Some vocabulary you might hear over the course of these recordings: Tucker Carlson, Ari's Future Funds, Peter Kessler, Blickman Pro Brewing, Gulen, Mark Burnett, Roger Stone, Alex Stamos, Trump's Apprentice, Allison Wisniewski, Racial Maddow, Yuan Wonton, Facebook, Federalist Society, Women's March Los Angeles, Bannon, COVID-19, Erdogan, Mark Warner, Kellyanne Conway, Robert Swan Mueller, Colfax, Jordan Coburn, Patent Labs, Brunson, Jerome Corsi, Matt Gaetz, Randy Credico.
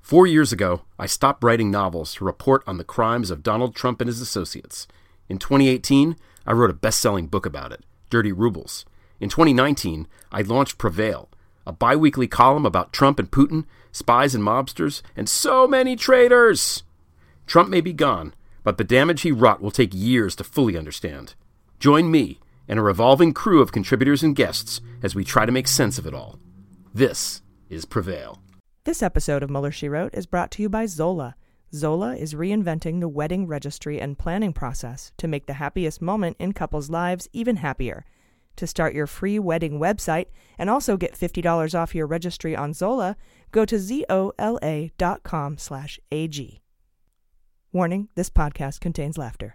4 years ago, I stopped writing novels to report on the crimes of Donald Trump and his associates. In 2018, I wrote a best-selling book about it, Dirty Rubles. In 2019, I launched Prevail, a bi-weekly column about Trump and Putin, spies and mobsters, and so many traitors! Trump may be gone, but the damage he wrought will take years to fully understand. Join me and a revolving crew of contributors and guests as we try to make sense of it all. This is Prevail. This episode of Mueller, She Wrote is brought to you by Zola. Zola is reinventing the wedding registry and planning process to make the happiest moment in couples' lives even happier. To start your free wedding website and also get $50 off your registry on Zola, go to zola.com/AG. Warning, this podcast contains laughter.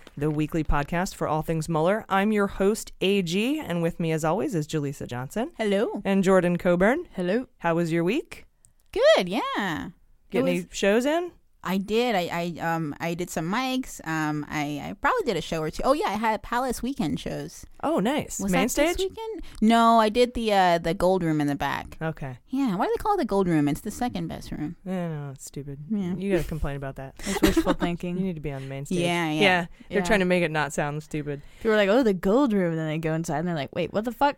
the weekly podcast for all things Mueller. I'm your host, AG, and with me as always is Jaleesa Johnson. Hello. And Jordan Coburn. Hello. How was your week? Good, yeah. Get any shows in? I did. I did some mics. I probably did a show or two. Oh yeah, I had Palace weekend shows. Oh nice. Was Main that stage? This weekend? No, I did the gold room in the back. Okay. Yeah. Why do they call it the gold room? It's the second best room. Yeah, no, it's stupid. Yeah. You gotta complain about that. It's wishful thinking. You need to be on the main stage. Yeah. They're trying to make it not sound stupid. People are like, "Oh, the gold room," and then they go inside and they're like, "Wait, what the fuck?"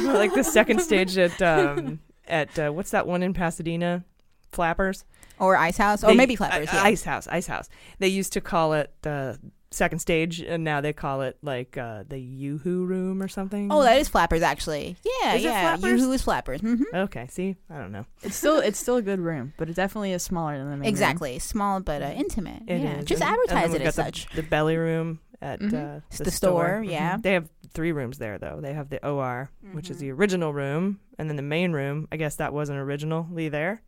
Like the second stage at what's that one in Pasadena? Flappers. Or Ice House, or maybe Flappers. Ice House. They used to call it second stage, and now they call it like the Yoo-Hoo Room or something. Oh, that is Flappers, actually. Yeah, is yeah. Yoo-Hoo is Flappers. Mm-hmm. Okay, see, I don't know. It's still a good room, but it definitely is smaller than the main room. Small but intimate. It is. Just advertise it as such. The belly room at the store. Yeah, they have three rooms there though. They have the OR, which is the original room, and then the main room. I guess that wasn't originally there.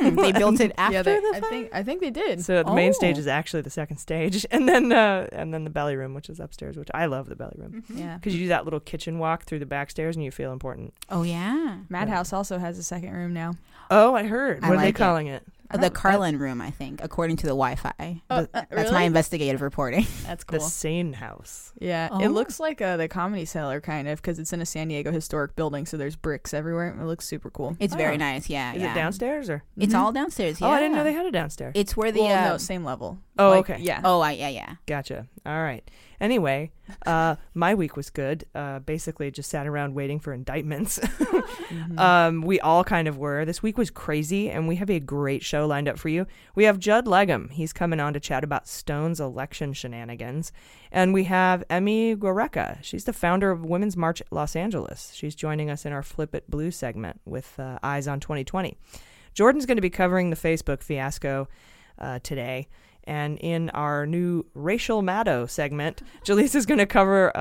They built it after the fact? I think they did. So the main stage is actually the second stage, and then the belly room, which is upstairs, which I love the belly room. Yeah, because you do that little kitchen walk through the back stairs and you feel important. Oh yeah, Madhouse also has a second room now. Oh, I heard. What are they calling it? The Carlin room, I think, according to the Wi-Fi. Oh, that's really? My investigative reporting. That's cool. The Sane House. Yeah, it looks like the Comedy Cellar, kind of, because it's in a San Diego historic building, so there's bricks everywhere. It looks super cool. It's very nice, yeah. Is it downstairs? Or? It's all downstairs, yeah. Oh, I didn't know they had it downstairs. It's where the... Well, no, same level. Oh, okay. Yeah. Oh, yeah. Gotcha. All right. Anyway, my week was good. Basically, just sat around waiting for indictments. We all kind of were. This week was crazy, and we have a great show lined up for you. We have Judd Legum. He's coming on to chat about Stone's election shenanigans. And we have Emi Guereca. She's the founder of Women's March Los Angeles. She's joining us in our Flip It Blue segment with Eyes on 2020. Jordan's going to be covering the Facebook fiasco today. And in our new Racial Maddow segment, Jaleesa's going to cover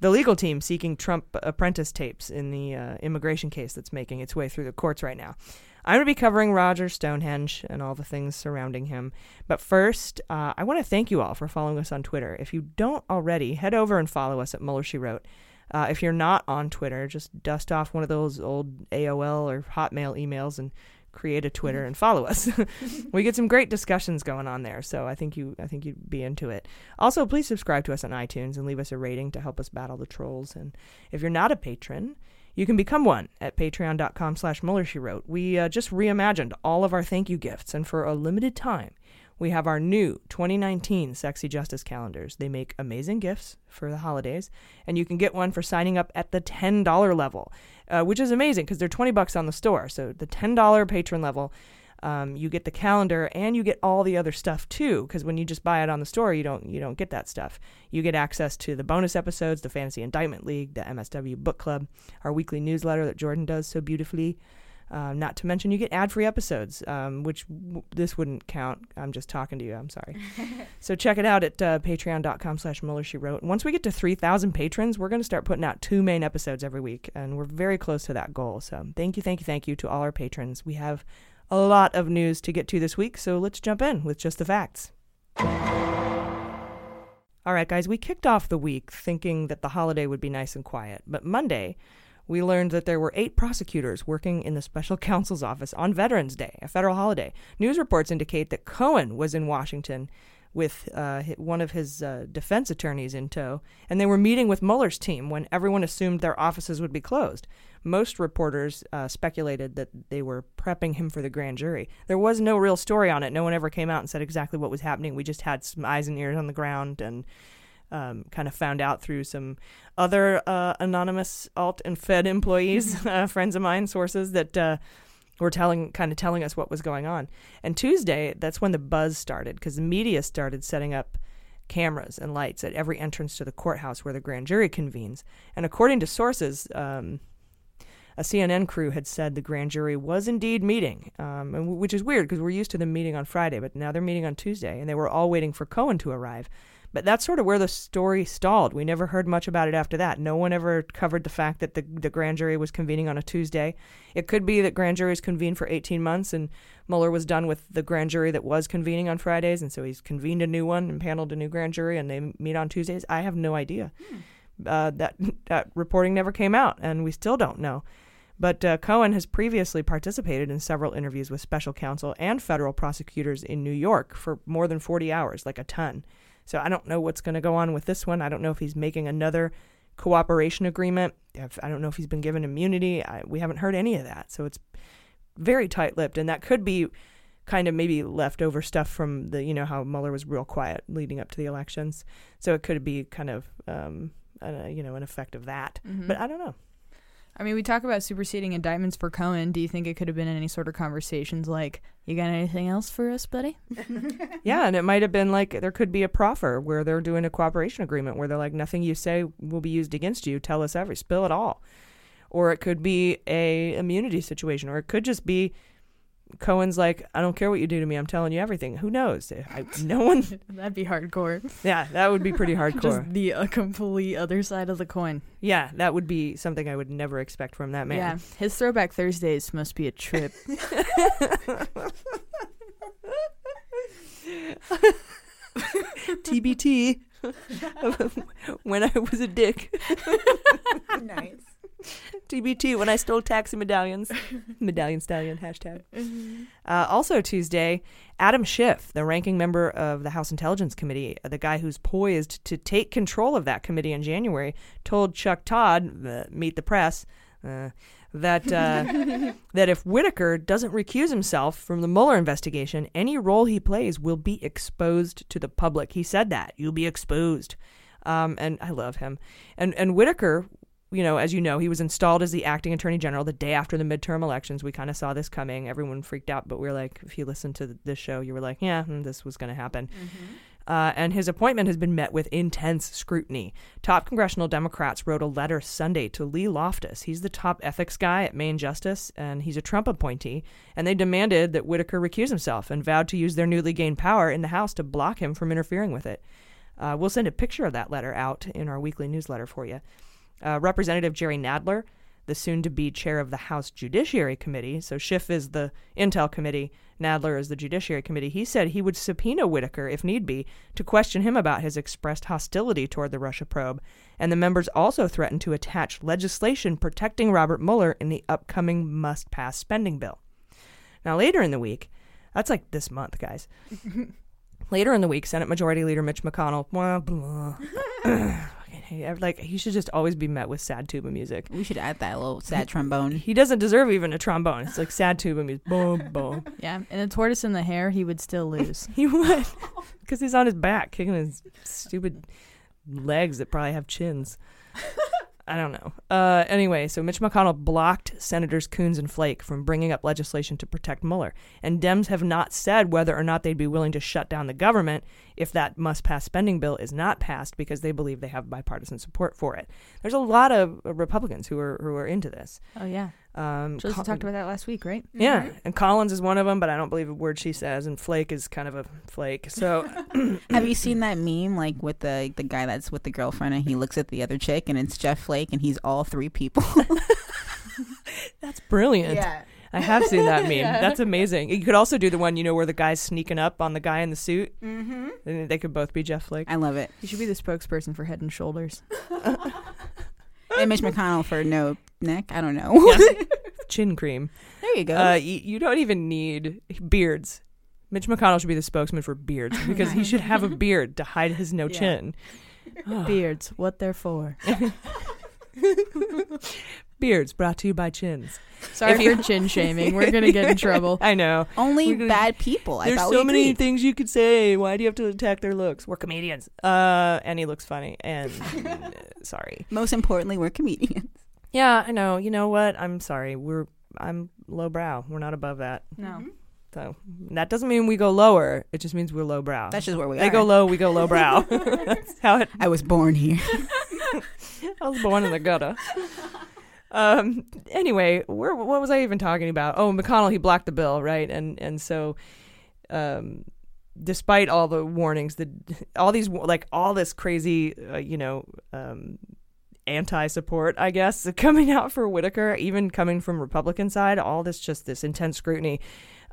the legal team seeking Trump Apprentice tapes in the immigration case that's making its way through the courts right now. I'm going to be covering Roger Stonehenge and all the things surrounding him. But first, I want to thank you all for following us on Twitter. If you don't already, head over and follow us at Mueller, She Wrote. If you're not on Twitter, just dust off one of those old AOL or Hotmail emails and create a Twitter and follow us. We get some great discussions going on there, so I think you'd be into it. Also, please subscribe to us on iTunes and leave us a rating to help us battle the trolls. And if you're not a patron, you can become one at patreon.com/MuellerSheWrote. We just reimagined all of our thank you gifts, and for a limited time, we have our new 2019 Sexy Justice calendars. They make amazing gifts for the holidays, and you can get one for signing up at the $10 level, which is amazing because they're $20 on the store. So the $10 patron level, you get the calendar and you get all the other stuff too. Because when you just buy it on the store, you don't get that stuff. You get access to the bonus episodes, the Fantasy Indictment League, the MSW Book Club, our weekly newsletter that Jordan does so beautifully. Not to mention you get ad-free episodes, which this wouldn't count. I'm just talking to you. I'm sorry. So check it out at patreon.com/MuellerSheWrote. Once we get to 3,000 patrons, we're going to start putting out 2 main episodes every week, and we're very close to that goal. So thank you to all our patrons. We have a lot of news to get to this week, so let's jump in with just the facts. All right, guys, we kicked off the week thinking that the holiday would be nice and quiet, but Monday... we learned that there were 8 prosecutors working in the special counsel's office on Veterans Day, a federal holiday. News reports indicate that Cohen was in Washington with one of his defense attorneys in tow, and they were meeting with Mueller's team when everyone assumed their offices would be closed. Most reporters speculated that they were prepping him for the grand jury. There was no real story on it. No one ever came out and said exactly what was happening. We just had some eyes and ears on the ground and... kind of found out through some other anonymous alt and Fed employees, friends of mine, sources that were telling us what was going on. And Tuesday, that's when the buzz started because the media started setting up cameras and lights at every entrance to the courthouse where the grand jury convenes. And according to sources, a CNN crew had said the grand jury was indeed meeting, which is weird because we're used to them meeting on Friday, but now they're meeting on Tuesday, and they were all waiting for Cohen to arrive. But that's sort of where the story stalled. We never heard much about it after that. No one ever covered the fact that the grand jury was convening on a Tuesday. It could be that grand juries convened for 18 months and Mueller was done with the grand jury that was convening on Fridays. And so he's convened a new one and paneled a new grand jury and they meet on Tuesdays. I have no idea. That reporting never came out and we still don't know. But Cohen has previously participated in several interviews with special counsel and federal prosecutors in New York for more than 40 hours, like a ton. So I don't know what's going to go on with this one. I don't know if he's making another cooperation agreement. I don't know if he's been given immunity. We haven't heard any of that. So it's very tight-lipped. And that could be kind of maybe leftover stuff from the, you know, how Mueller was real quiet leading up to the elections. So it could be kind of, an effect of that. But I don't know. I mean, we talk about superseding indictments for Cohen. Do you think it could have been any sort of conversations like, you got anything else for us, buddy? Yeah, and it might have been like there could be a proffer where they're doing a cooperation agreement where they're like, nothing you say will be used against you. Tell us everything. Spill it all. Or it could be a immunity situation, or it could just be Cohen's like, I don't care what you do to me. I'm telling you everything. Who knows? No one. That'd be hardcore. Yeah, that would be pretty hardcore. Just the complete other side of the coin. Yeah, that would be something I would never expect from that man. Yeah, his Throwback Thursdays must be a trip. TBT. When I was a dick. Nice. TBT, when I stole taxi medallions. Medallion stallion, hashtag. Mm-hmm. Also Tuesday, Adam Schiff, the ranking member of the House Intelligence Committee, the guy who's poised to take control of that committee in January, told Chuck Todd, Meet the Press, that if Whitaker doesn't recuse himself from the Mueller investigation, any role he plays will be exposed to the public. He said that. You'll be exposed. And I love him. And Whitaker... You know, as you know, he was installed as the acting attorney general the day after the midterm elections. We kind of saw this coming. Everyone freaked out. But we're like, if you listened to this show, you were like, yeah, this was going to happen. Mm-hmm. And his appointment has been met with intense scrutiny. Top congressional Democrats wrote a letter Sunday to Lee Loftus. He's the top ethics guy at Maine Justice, and he's a Trump appointee. And they demanded that Whitaker recuse himself and vowed to use their newly gained power in the House to block him from interfering with it. We'll send a picture of that letter out in our weekly newsletter for you. Representative Jerry Nadler, the soon-to-be chair of the House Judiciary Committee, so Schiff is the Intel Committee, Nadler is the Judiciary Committee, he said he would subpoena Whitaker, if need be, to question him about his expressed hostility toward the Russia probe, and the members also threatened to attach legislation protecting Robert Mueller in the upcoming must-pass spending bill. Now, later in the week, that's like this month, guys. Later in the week, Senate Majority Leader Mitch McConnell, blah, blah, like he should just always be met with sad tuba music. We should add that little sad trombone. He doesn't deserve even a trombone. It's like sad tuba music. Boom, boom. Yeah, and a tortoise in the hair, he would still lose. He would, because he's on his back kicking his stupid legs that probably have chins. I don't know. Anyway, so Mitch McConnell blocked Senators Coons and Flake from bringing up legislation to protect Mueller. And Dems have not said whether or not they'd be willing to shut down the government if that must-pass spending bill is not passed, because they believe they have bipartisan support for it. There's a lot of Republicans who are into this. Oh, yeah. Just talked about that last week, right? Yeah. Mm-hmm. And Collins is one of them, but I don't believe a word she says. And Flake is kind of a flake. So, have you seen that meme like with the guy that's with the girlfriend and he looks at the other chick and it's Jeff Flake and he's all three people? That's brilliant. Yeah. I have seen that meme. Yeah. That's amazing. You could also do the one, you know, where the guy's sneaking up on the guy in the suit. Mm-hmm. And they could both be Jeff Flake. I love it. You should be the spokesperson for Head and Shoulders. And Mitch McConnell for no neck. I don't know. Yes. Chin cream. There you go. You don't even need beards. Mitch McConnell should be the spokesman for beards because he should have a beard to hide his no chin. Oh. Beards, what they're for. Beards brought to you by chins. Sorry for chin shaming. We're going to get in trouble. I know. Only bad people. There's so many things you could say. Why do you have to attack their looks? We're comedians. And he looks funny. And sorry. Most importantly, we're comedians. Yeah, I know. You know what? I'm sorry. I'm lowbrow. We're not above that. No. So that doesn't mean we go lower. It just means we're lowbrow. That's just where we are. They go low, we go lowbrow. That's how it. I was born here. I was born in the gutter. Anyway, what was I even talking about? Oh, McConnell, he blocked the bill, right? And so, despite all the warnings, all this crazy, anti-support, I guess, coming out for Whitaker, even coming from Republican side, all this just this intense scrutiny.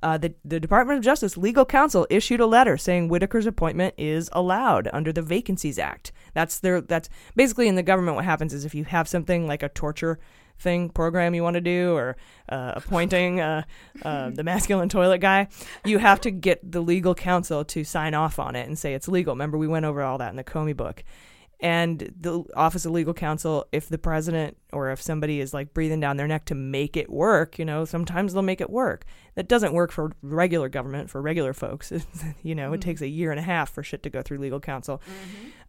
The Department of Justice legal counsel issued a letter saying Whitaker's appointment is allowed under the Vacancies Act. That's basically in the government. What happens is if you have something like a torture thing program you want to do or appointing the masculine toilet guy, you have to get the legal counsel to sign off on it and say it's legal. Remember, we went over all that in the Comey book. And the Office of Legal Counsel, if the president or if somebody is like breathing down their neck to make it work, you know, sometimes they'll make it work. That doesn't work for regular government, for regular folks. It takes a year and a half for shit to go through legal counsel.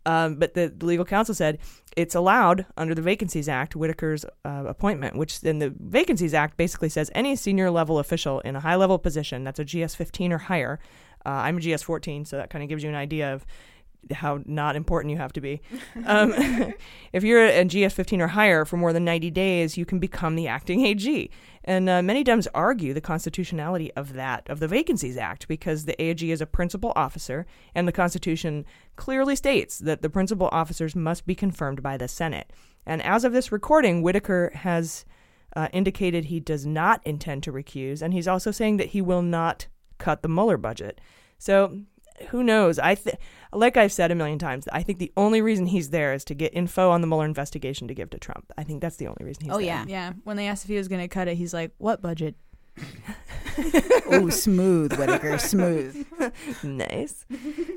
But the legal counsel said it's allowed under the Vacancies Act, Whitaker's appointment, which then the Vacancies Act basically says any senior level official in a high level position, that's a GS 15 or higher. I'm a GS 14, so that kind of gives you an idea of how not important you have to be. If you're a GS 15 or higher for more than 90 days, you can become the acting AG. And many Dems argue the constitutionality of that, of the Vacancies Act, because the AG is a principal officer, and the Constitution clearly states that the principal officers must be confirmed by the Senate. And as of this recording, Whitaker has indicated he does not intend to recuse, and he's also saying that he will not cut the Mueller budget. So who knows? Like I've said a million times, I think the only reason he's there is to get info on the Mueller investigation to give to Trump. I think that's the only reason he's there. Oh, yeah. Yeah. When they asked if he was going to cut it, he's like, what budget? Oh, smooth, Whitaker, smooth. Nice.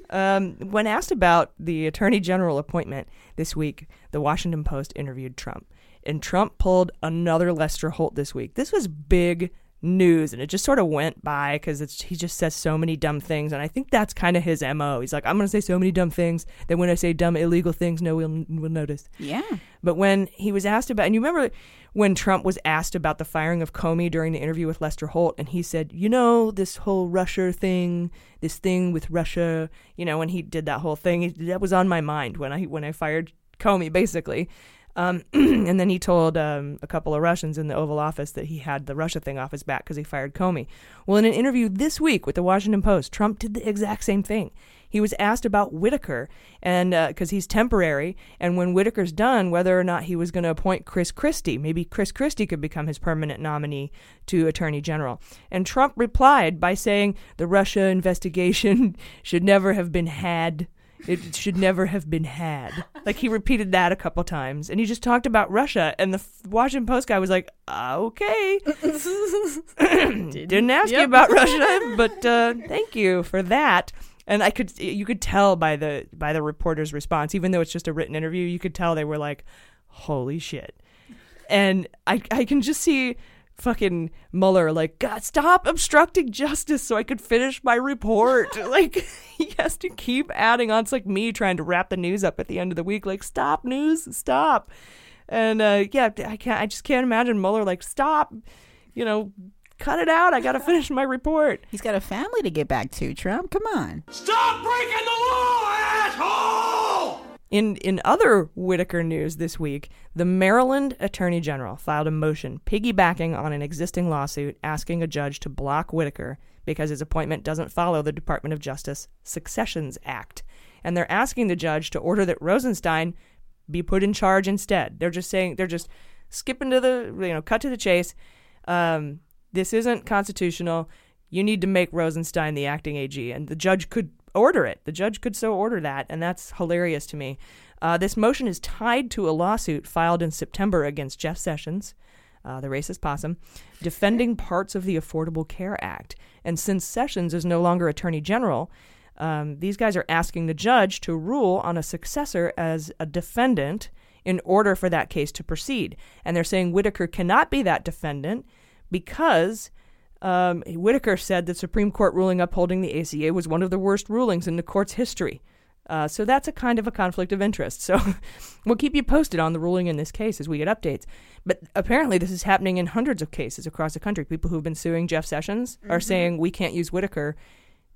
When asked about the Attorney General appointment this week, the Washington Post interviewed Trump. And Trump pulled another Lester Holt this week. This was big news, and it just sort of went by because he just says so many dumb things, and I think that's kind of his MO. He's like, I'm going to say so many dumb things that when I say dumb illegal things, no one will notice. Yeah. But when he was asked about, and you remember when Trump was asked about the firing of Comey during the interview with Lester Holt, and he said, you know, this whole Russia thing, this thing with Russia, you know, when he did that whole thing, that was on my mind when I fired Comey, basically. And then he told a couple of Russians in the Oval Office that he had the Russia thing off his back because he fired Comey. Well, in an interview this week with the Washington Post, Trump did the exact same thing. He was asked about Whitaker, and because he's temporary, and when Whitaker's done, whether or not he was going to appoint Chris Christie. Maybe Chris Christie could become his permanent nominee to Attorney General. And Trump replied by saying the Russia investigation should never have been had. It should never have been had. Like, he repeated that a couple times. And he just talked about Russia. And the Washington Post guy was like, okay. Didn't ask you about Russia, but thank you for that. And you could tell by the reporter's response, even though it's just a written interview, you could tell they were like, holy shit. And I can just see fucking Mueller like, God, stop obstructing justice so I could finish my report. Like, he has to keep adding on. It's like me trying to wrap the news up at the end of the week, like, stop news, stop. And I just can't imagine Mueller like, stop, you know, cut it out, I gotta finish my report. He's got a family to get back to. Trump, come on, stop breaking the law, asshole. In other Whitaker news this week, the Maryland Attorney General filed a motion piggybacking on an existing lawsuit asking a judge to block Whitaker because his appointment doesn't follow the Department of Justice Successions Act. And they're asking the judge to order that Rosenstein be put in charge instead. They're just saying, they're just skipping to the, you know, cut to the chase. This isn't constitutional. You need to make Rosenstein the acting AG. And the judge could order it. The judge could so order that, and that's hilarious to me. This motion is tied to a lawsuit filed in September against Jeff Sessions, the racist possum, defending parts of the Affordable Care Act. And since Sessions is no longer Attorney General, these guys are asking the judge to rule on a successor as a defendant in order for that case to proceed. And they're saying Whitaker cannot be that defendant because Whitaker said the Supreme Court ruling upholding the ACA was one of the worst rulings in the court's history. So that's a kind of a conflict of interest. So we'll keep you posted on the ruling in this case as we get updates. But apparently this is happening in hundreds of cases across the country. People who've been suing Jeff Sessions are saying we can't use Whitaker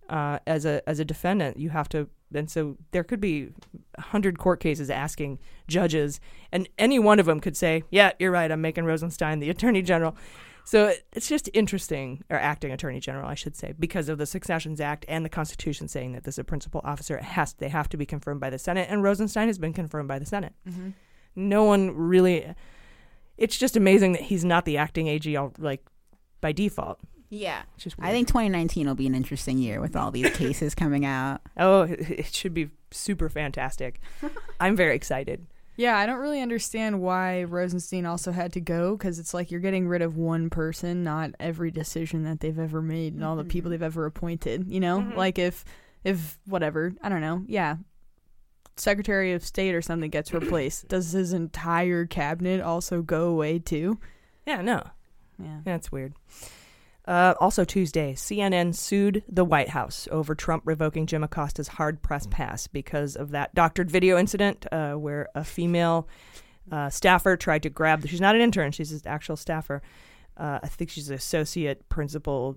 as a defendant. You have to. And so there could be 100 court cases asking judges, and any one of them could say, yeah, you're right, I'm making Rosenstein the Attorney General. So it's just interesting, or acting Attorney General, I should say, because of the Successions Act and the Constitution saying that this is a principal officer. They have to be confirmed by the Senate, and Rosenstein has been confirmed by the Senate. Mm-hmm. No one really. It's just amazing that he's not the acting AG, like, by default. Yeah. I think 2019 will be an interesting year with all these cases coming out. Oh, it should be super fantastic. I'm very excited. Yeah, I don't really understand why Rosenstein also had to go, because it's like you're getting rid of one person, not every decision that they've ever made and all the people they've ever appointed, you know? Mm-hmm. Like if whatever, I don't know, yeah, Secretary of State or something gets replaced, does his entire cabinet also go away too? Yeah, no. Yeah. That's weird. Also Tuesday, CNN sued the White House over Trump revoking Jim Acosta's hard-pressed pass because of that doctored video incident where a female staffer tried to grab... She's not an intern, she's an actual staffer. I think she's an associate principal,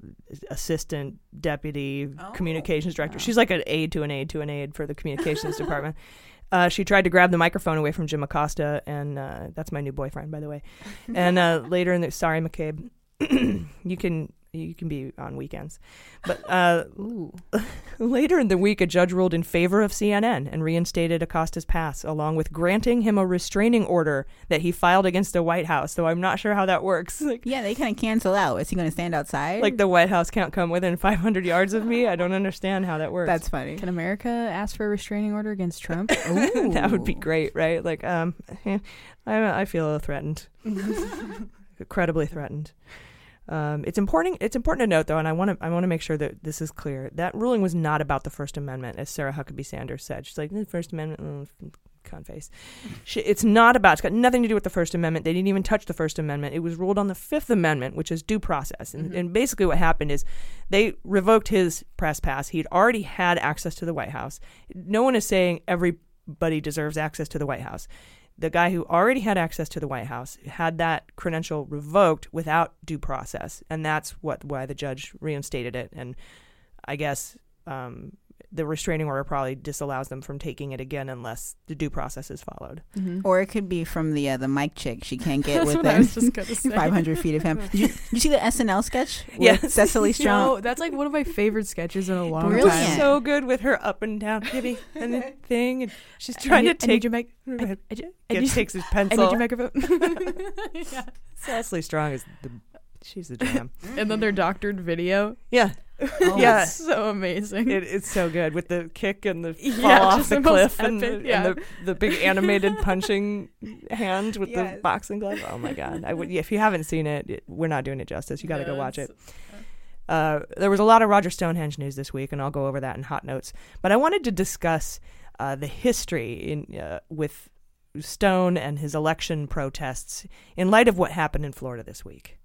assistant, deputy, communications director. She's like an aide to an aide to an aide for the communications department. She tried to grab the microphone away from Jim Acosta, and that's my new boyfriend, by the way. And later in the... Sorry, McCabe. You can be on weekends. But later in the week, a judge ruled in favor of CNN and reinstated Acosta's pass, along with granting him a restraining order that he filed against the White House. So I'm not sure how that works. Like, yeah, they kind of cancel out. Is he going to stand outside? Like the White House can't come within 500 yards of me? I don't understand how that works. That's funny. Can America ask for a restraining order against Trump? That would be great, right? Like, I feel threatened. Incredibly threatened. It's important to note, though, and I want to make sure that this is clear, that ruling was not about the First Amendment, as Sarah Huckabee Sanders said. She's like, the First Amendment, conface. It's got nothing to do with the First Amendment. They didn't even touch the First Amendment. It was ruled on the Fifth Amendment, which is due process. And, and basically what happened is they revoked his press pass. He'd already had access to the White House. No one is saying everybody deserves access to the White House. The guy who already had access to the White House had that credential revoked without due process. And that's why the judge reinstated it. And I guess the restraining order probably disallows them from taking it again unless the due process is followed. Mm-hmm. Or it could be from the mic chick. She can't get within 500 feet of him. Did you see the SNL sketch with Cecily Strong? No, that's like one of my favorite sketches in a long time. She's so good with her up and down, Gibby, and the thing. And she's trying to take your mic. He takes his pencil. I need your microphone. Yeah. Cecily Strong is she's the jam. And then their doctored video. Yeah. Oh, yeah. It's so amazing. It's so good with the kick and the fall off the cliff and the big animated punching hand with the boxing glove. Oh, my God. If you haven't seen it, we're not doing it justice. You got to go watch it. There was a lot of Roger Stonehenge news this week, and I'll go over that in hot notes. But I wanted to discuss the history with Stone and his election protests in light of what happened in Florida this week.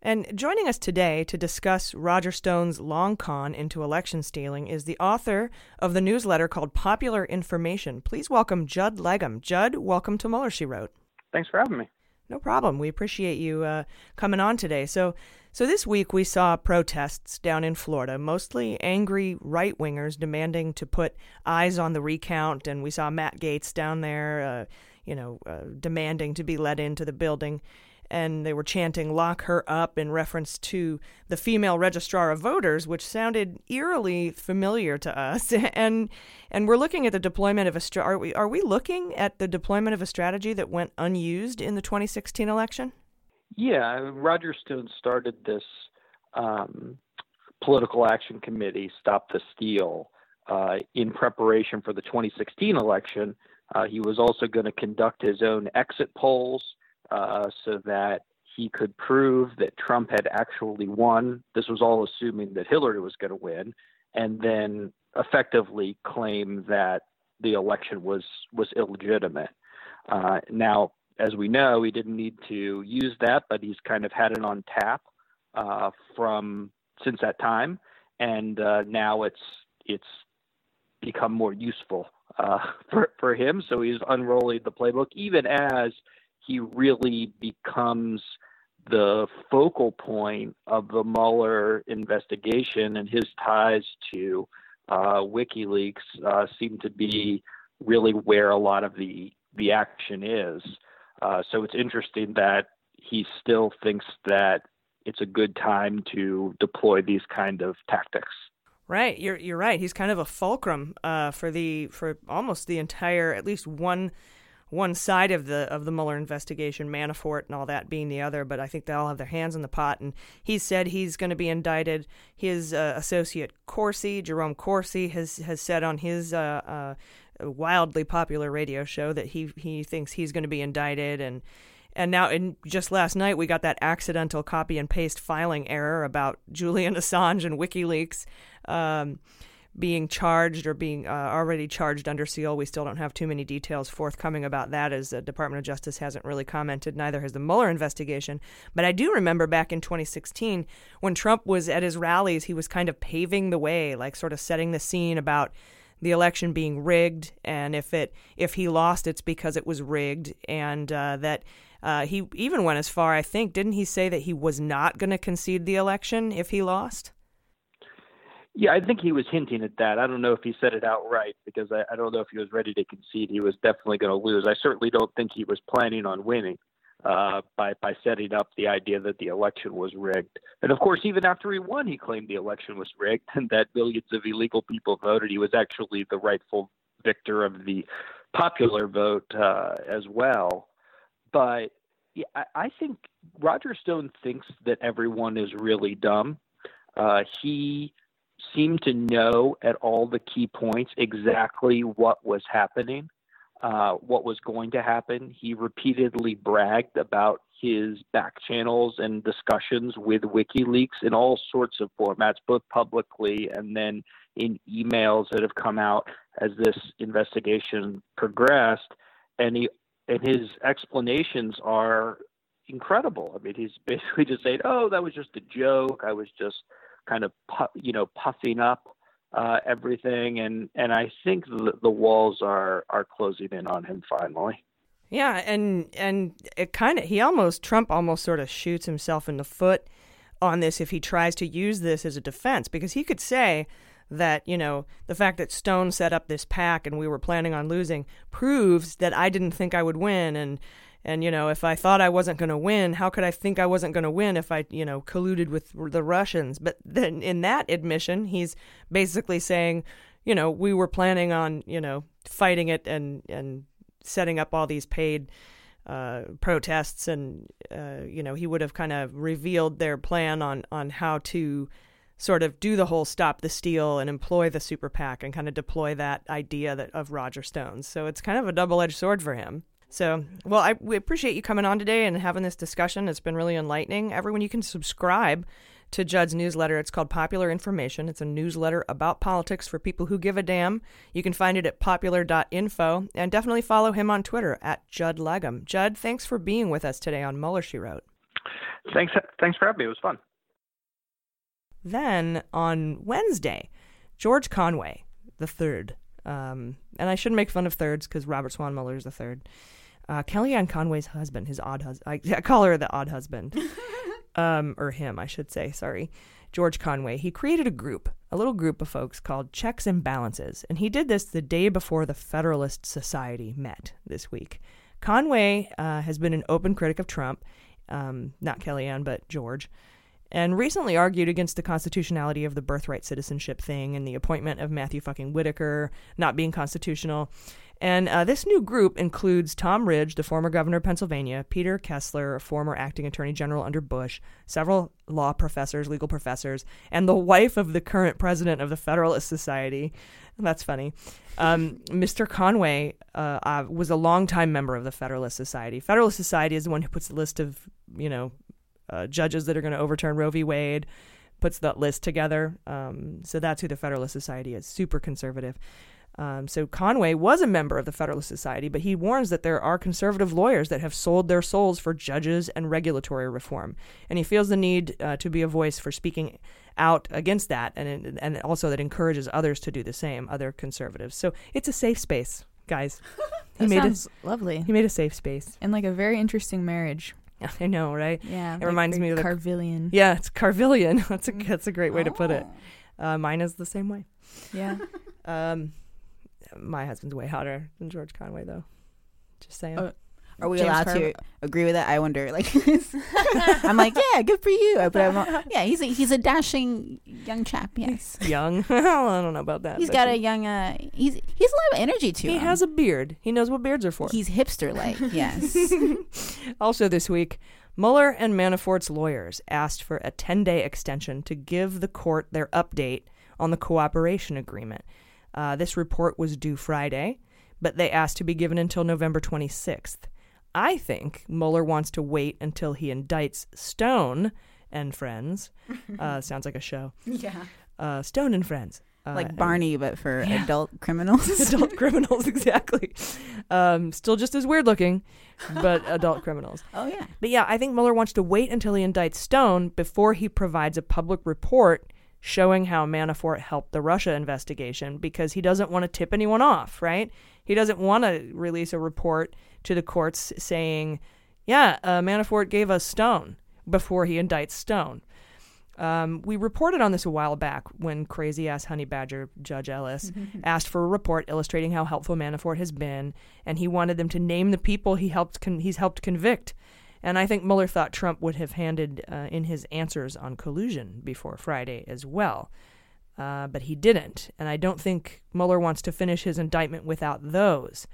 And joining us today to discuss Roger Stone's long con into election stealing is the author of the newsletter called Popular Information. Please welcome Judd Legum. Judd, welcome to Mueller, She Wrote. Thanks for having me. No problem. We appreciate you coming on today. So this week we saw protests down in Florida, mostly angry right-wingers demanding to put eyes on the recount, and we saw Matt Gaetz down there, demanding to be let into the building. And they were chanting, "Lock her up," in reference to the female registrar of voters, which sounded eerily familiar to us. And we're looking at the deployment of are we looking at the deployment of a strategy that went unused in the 2016 election? Yeah, Roger Stone started this political action committee, Stop the Steal, in preparation for the 2016 election. He was also going to conduct his own exit polls, so that he could prove that Trump had actually won. This was all assuming that Hillary was going to win, and then effectively claim that the election was illegitimate. Now, as we know, he didn't need to use that, but he's kind of had it on tap since that time, and now it's become more useful for him. So he's unrolling the playbook, even as he really becomes the focal point of the Mueller investigation, and his ties to WikiLeaks seem to be really where a lot of the action is. So it's interesting that he still thinks that it's a good time to deploy these kind of tactics. Right, you're right. He's kind of a fulcrum for almost the entire, at least one side of the Mueller investigation, Manafort and all that being the other, but I think they all have their hands in the pot. And he said he's going to be indicted. His associate Corsi, Jerome Corsi, has said on his wildly popular radio show that he thinks he's going to be indicted. And now, just last night, we got that accidental copy and paste filing error about Julian Assange and WikiLeaks. being charged or being already charged under seal. We still don't have too many details forthcoming about that, as the Department of Justice hasn't really commented. Neither has the Mueller investigation. But I do remember back in 2016 when Trump was at his rallies, he was kind of paving the way, like sort of setting the scene about the election being rigged, and if he lost, it's because it was rigged, and that he even went as far, I think, didn't he say that he was not going to concede the election if he lost? Yeah, I think he was hinting at that. I don't know if he said it outright, because I don't know if he was ready to concede. He was definitely going to lose. I certainly don't think he was planning on winning by setting up the idea that the election was rigged. And of course, even after he won, he claimed the election was rigged and that millions of illegal people voted. He was actually the rightful victor of the popular vote as well. But yeah, I think Roger Stone thinks that everyone is really dumb. He seemed to know at all the key points exactly what was happening, what was going to happen. He repeatedly bragged about his back channels and discussions with WikiLeaks in all sorts of formats, both publicly and then in emails that have come out as this investigation progressed. And his explanations are incredible. I mean, he's basically just saying, oh, that was just a joke. I was just kind of, puffing up everything. And I think the walls are closing in on him finally. Yeah. And it kind of, Trump almost sort of shoots himself in the foot on this if he tries to use this as a defense, because he could say that, the fact that Stone set up this pack and we were planning on losing proves that I didn't think I would win. And if I thought I wasn't going to win, how could I think I wasn't going to win if I, colluded with the Russians? But then in that admission, he's basically saying, we were planning on, fighting it and setting up all these paid protests. And, he would have kind of revealed their plan on how to sort of do the whole stop the steal and employ the super PAC and kind of deploy that idea of Roger Stone's. So it's kind of a double-edged sword for him. So, well, we appreciate you coming on today and having this discussion. It's been really enlightening. Everyone, you can subscribe to Judd's newsletter. It's called Popular Information. It's a newsletter about politics for people who give a damn. You can find it at popular.info. And definitely follow him on Twitter at Judd Legum. Judd, thanks for being with us today on Mueller, She Wrote. Thanks for having me. It was fun. Then on Wednesday, George Conway, the third. And I shouldn't make fun of thirds because Robert Swan Mueller is the third. Kellyanne Conway's husband, his odd husband. I call her the odd husband. Or him, I should say. Sorry. George Conway. He created a little group of folks called Checks and Balances. And he did this the day before the Federalist Society met this week. Conway has been an open critic of Trump. Not Kellyanne, but George. And recently argued against the constitutionality of the birthright citizenship thing and the appointment of Matthew fucking Whitaker not being constitutional. And this new group includes Tom Ridge, the former governor of Pennsylvania, Peter Kessler, a former acting attorney general under Bush, several law professors, legal professors, and the wife of the current president of the Federalist Society. That's funny. Mr. Conway was a longtime member of the Federalist Society. Federalist Society is the one who puts the list of, judges that are going to overturn Roe v. Wade, puts that list together. So that's who the Federalist Society is, super conservative. So Conway was a member of the Federalist Society, but he warns that there are conservative lawyers that have sold their souls for judges and regulatory reform. And he feels the need to be a voice for speaking out against that, and also that encourages others to do the same, other conservatives. So it's a safe space, guys. Lovely. He made a safe space. And like a very interesting marriage. I know, right? Yeah. It reminds me of Carvillian. Yeah, it's Carvillian. That's a great way to put it. Mine is the same way. Yeah. My husband's way hotter than George Conway, though. Just saying. Are we allowed to agree with that? I wonder. Like, I'm like, yeah, good for you. But yeah, he's a dashing young chap. Yes, young. Well, I don't know about that. He's got a young. He's a lot of energy to him. He has a beard. He knows what beards are for. He's hipster like. Yes. Also this week, Mueller and Manafort's lawyers asked for a 10-day extension to give the court their update on the cooperation agreement. This report was due Friday, but they asked to be given until November 26th. I think Mueller wants to wait until he indicts Stone and friends. Sounds like a show. Yeah. Stone and friends. Like Barney, but for adult criminals. Adult criminals, exactly. Still just as weird looking, but adult criminals. Oh, yeah. But yeah, I think Mueller wants to wait until he indicts Stone before he provides a public report showing how Manafort helped the Russia investigation, because he doesn't want to tip anyone off, right? He doesn't want to release a report to the courts saying, Manafort gave us Stone, before he indicts Stone. We reported on this a while back when crazy-ass honey badger Judge Ellis asked for a report illustrating how helpful Manafort has been, and he wanted them to name the people he helped he's helped convict. And I think Mueller thought Trump would have handed in his answers on collusion before Friday as well. But he didn't, and I don't think Mueller wants to finish his indictment without those,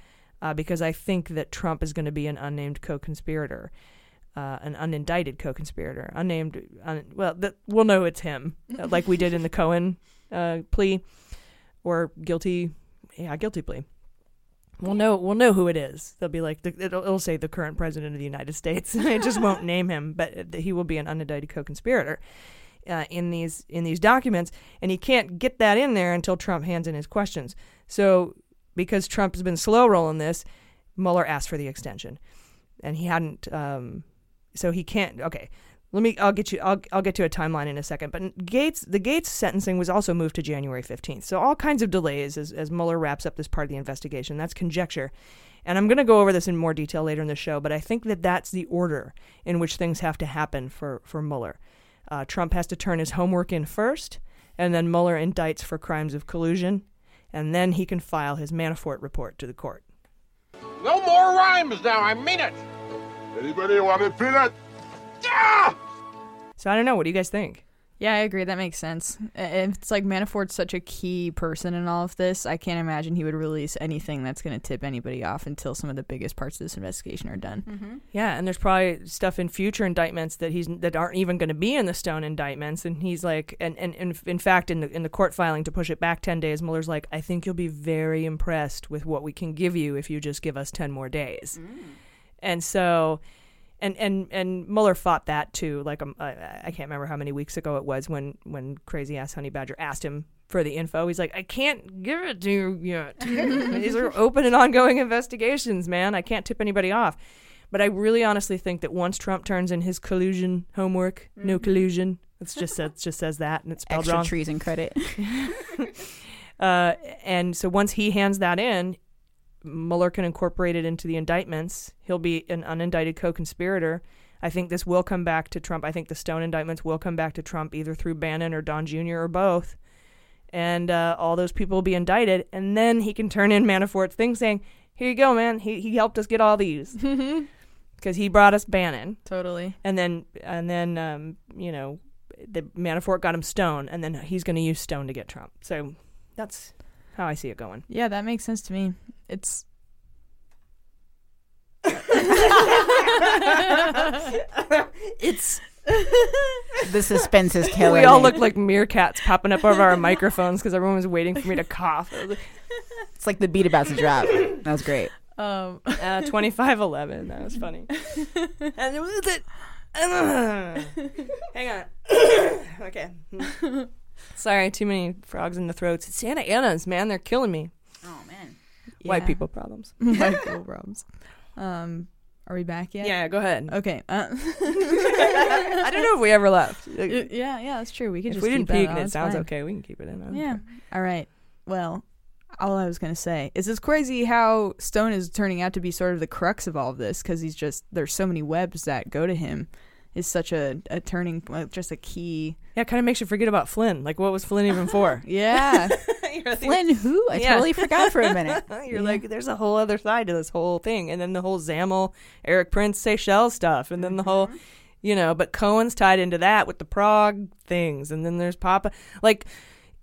because I think that Trump is going to be an unnamed co-conspirator. An unindicted co-conspirator, we'll know it's him, like we did in the Cohen plea, or guilty plea. We'll know who it is. They'll be like, it'll say the current president of the United States. It just won't name him, but he will be an unindicted co-conspirator in these documents, and he can't get that in there until Trump hands in his questions. So, because Trump has been slow rolling this, Mueller asked for the extension, and he hadn't. So he can't. Okay, I'll get to a timeline in a second. But the Gates sentencing was also moved to January 15th. So all kinds of delays as Mueller wraps up this part of the investigation. That's conjecture, and I'm going to go over this in more detail later in the show. But I think that that's the order in which things have to happen for Mueller. Trump has to turn his homework in first, and then Mueller indicts for crimes of collusion, and then he can file his Manafort report to the court. No more rhymes now. I mean it. Anybody want a peanut? Ah! So I don't know. What do you guys think? Yeah, I agree. That makes sense. It's like Manafort's such a key person in all of this. I can't imagine he would release anything that's going to tip anybody off until some of the biggest parts of this investigation are done. Mm-hmm. Yeah, and there's probably stuff in future indictments that aren't even going to be in the Stone indictments. And he's like, and in fact, in the court filing to push it back 10 days, Mueller's like, I think you'll be very impressed with what we can give you if you just give us 10 more days. Mm. And so, and Mueller fought that too. Like I can't remember how many weeks ago it was when crazy ass honey badger asked him for the info. He's like, I can't give it to you yet. These are open and ongoing investigations, man. I can't tip anybody off. But I really honestly think that once Trump turns in his collusion homework, no collusion. It just says that, and it's spelled extra wrong. Trees and credit. And so once he hands that in, Mueller can incorporate it into the indictments. He'll be an unindicted co-conspirator. I think this will come back to Trump. I think the Stone indictments will come back to Trump either through Bannon or Don Jr. or both. And all those people will be indicted. And then he can turn in Manafort's thing saying, here you go, man. He helped us get all these. Because he brought us Bannon. Totally. And then the Manafort got him Stone. And then he's going to use Stone to get Trump. So that's how I see it going. Yeah, that makes sense to me. It's it's the suspense is killing. We all look like meerkats popping up over our microphones because everyone was waiting for me to cough. It's like the beat about to drop. That was great. 25:11. That was funny. And it was it. Hang on. Okay. Sorry, too many frogs in the throats. It's Santa Ana's, man. They're killing me. Oh, man. Yeah. White people problems. White people problems. Are we back yet? Yeah, go ahead. Okay. I don't know if we ever left. Yeah, that's true. We could just keep that on. If we didn't peek and it sounds fine. Okay, we can keep it in. Yeah. Care. All right. Well, all I was going to say is it's crazy how Stone is turning out to be sort of the crux of all of this, because he's just, there's so many webs that go to him. Is such a turning point, just a key. Yeah, it kind of makes you forget about Flynn. Like, what was Flynn even for? Yeah. Flynn who? I totally forgot for a minute. You're like, there's a whole other side to this whole thing. And then the whole Zamel, Eric Prince, Seychelles stuff. And then the whole, but Cohen's tied into that with the Prague things. And then there's Papa. Like,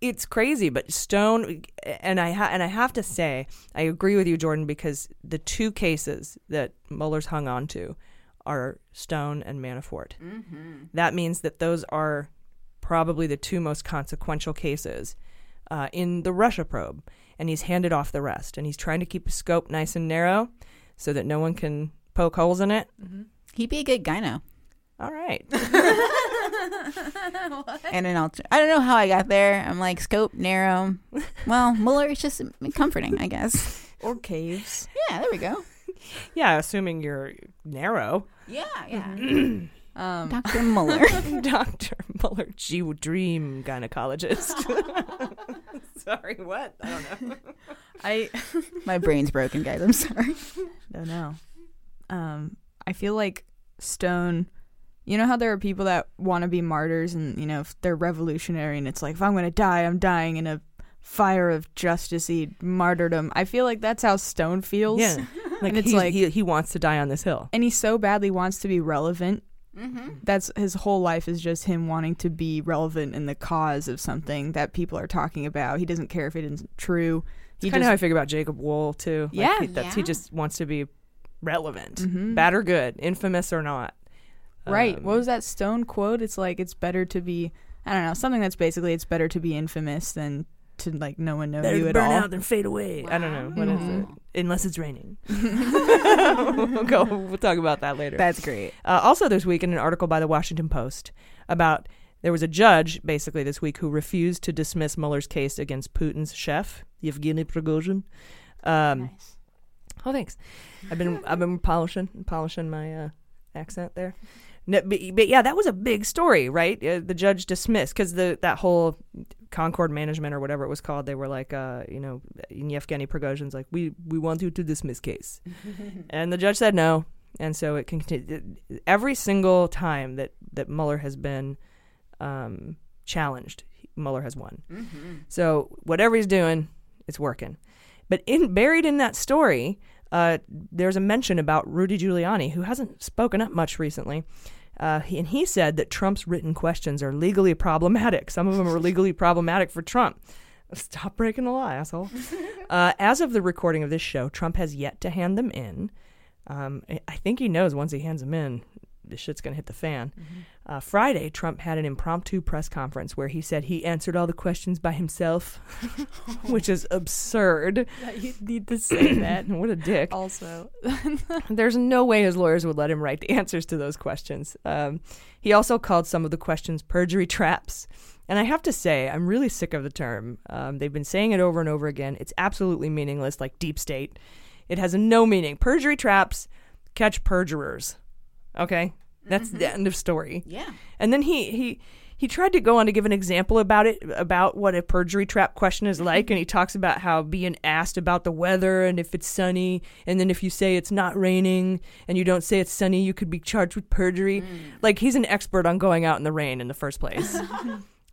it's crazy. But Stone, and I have to say, I agree with you, Jordan, because the two cases that Mueller's hung on to are Stone and Manafort. Mm-hmm. That means that those are probably the two most consequential cases in the Russia probe, and he's handed off the rest, and he's trying to keep his scope nice and narrow so that no one can poke holes in it. Mm-hmm. He'd be a good gyno. all right. And an I don't know how I got there. I'm like, scope, narrow. Well, Mueller is just comforting, I guess. Or caves. Yeah, there we go. Yeah, assuming you're narrow. Yeah, yeah. Dr. Mueller. Dr. Mueller, G dream gynecologist. Sorry, what? I don't know. My brain's broken, guys. I'm sorry. Don't know. I feel like Stone, you know how there are people that want to be martyrs and, you know, they're revolutionary and it's like, if I'm going to die, I'm dying in a fire of justice-y martyrdom. I feel like that's how Stone feels. Yeah. Like, and it's like he wants to die on this hill. And he so badly wants to be relevant. Mm-hmm. That's his whole life, is just him wanting to be relevant in the cause of something that people are talking about. He doesn't care if it isn't true. That's kind of how I figure about Jacob Wool, too. Like, yeah. He just wants to be relevant. Mm-hmm. Bad or good. Infamous or not. Right. What was that Stone quote? It's like, it's better to be, I don't know, something that's basically, it's better to be infamous than to, like, no one know you at all. Burn out than fade away. Wow. I don't know. What is it? Unless it's raining. We'll talk about that later. That's great. Also this week, in an article by the Washington Post about, there was a judge basically this week who refused to dismiss Mueller's case against Putin's chef, Yevgeny Prigozhin. Nice. Oh, thanks. I've been polishing my accent there. No, but yeah, that was a big story, right? The judge dismissed because that whole Concord Management or whatever it was called, they were like, Yevgeny Prigozhin's like, we want you to dismiss case, and the judge said no, and so it continued. Every single time that Mueller has been challenged, Mueller has won. Mm-hmm. So whatever he's doing, it's working. But buried in that story, there's a mention about Rudy Giuliani, who hasn't spoken up much recently. And he said that Trump's written questions are legally problematic. Some of them are legally problematic for Trump. Stop breaking the law, asshole. As of the recording of this show, Trump has yet to hand them in. I think he knows once he hands them in, this shit's going to hit the fan. Mm-hmm. Friday, Trump had an impromptu press conference where he said he answered all the questions by himself, which is absurd. Yeah, you need to say that. What a dick. Also. There's no way his lawyers would let him write the answers to those questions. He also called some of the questions perjury traps. And I have to say, I'm really sick of the term. They've been saying it over and over again. It's absolutely meaningless, like deep state. It has no meaning. Perjury traps, catch perjurers. Okay? That's the end of story. Yeah. And then he tried to go on to give an example about it, about what a perjury trap question is like, and he talks about how being asked about the weather and if it's sunny, and then if you say it's not raining and you don't say it's sunny, you could be charged with perjury. Mm. Like, he's an expert on going out in the rain in the first place.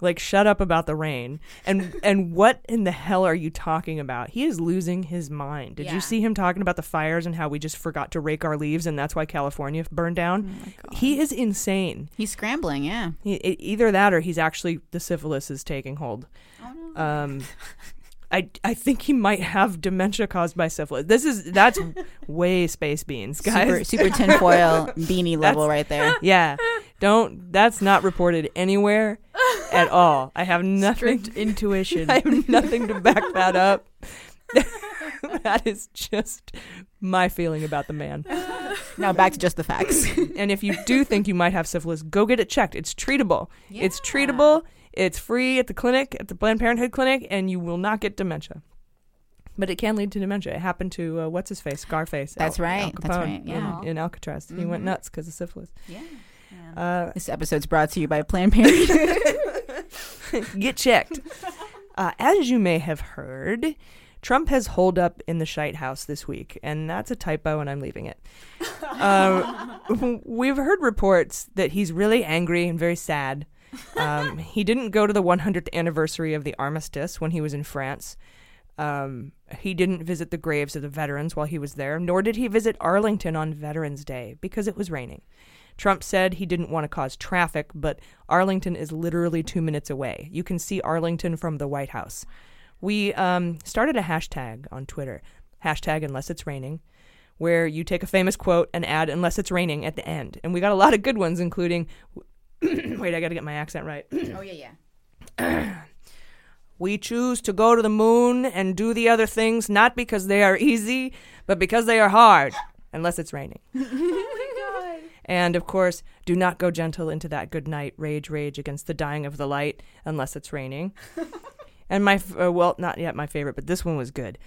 Like, shut up about the rain. And what in the hell are you talking about? He is losing his mind. Did you see him talking about the fires and how we just forgot to rake our leaves and that's why California burned down? Oh, he is insane. He's scrambling, yeah. Either that or he's actually, the syphilis is taking hold. Oh, no. I think he might have dementia caused by syphilis. That's way space beans, guys. Super tinfoil beanie level right there. Yeah. That's not reported anywhere at all. I have nothing. Strict intuition. I have nothing to back that up. That is just my feeling about the man. Now back to just the facts. And if you do think you might have syphilis, go get it checked. It's treatable. Yeah. It's treatable. It's free at the clinic, at the Planned Parenthood clinic, and you will not get dementia. But it can lead to dementia. It happened to, what's-his-face, Scarface. That's right. Al Capone, that's right, yeah. In Alcatraz. Mm-hmm. He went nuts because of syphilis. Yeah. Yeah. This episode's brought to you by Planned Parenthood. Get checked. As you may have heard, Trump has holed up in the Shite House this week, and that's a typo, and I'm leaving it. We've heard reports that he's really angry and very sad. He didn't go to the 100th anniversary of the armistice when he was in France. He didn't visit the graves of the veterans while he was there, nor did he visit Arlington on Veterans Day because it was raining. Trump said he didn't want to cause traffic, but Arlington is literally 2 minutes away. You can see Arlington from the White House. We started a hashtag on Twitter, hashtag unless it's raining, where you take a famous quote and add unless it's raining at the end. And we got a lot of good ones, including... Wait, I got to get my accent right. Oh, yeah, yeah. We choose to go to the moon and do the other things, not because they are easy, but because they are hard, unless it's raining. Oh, my God. And, of course, do not go gentle into that good night. Rage, rage against the dying of the light, unless it's raining. And my, well, not yet my favorite, but this one was good.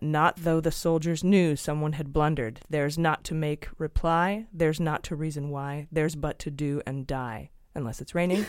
Not though the soldiers knew someone had blundered. Theirs not to make reply. Theirs not to reason why. Theirs but to do and die, unless it's raining.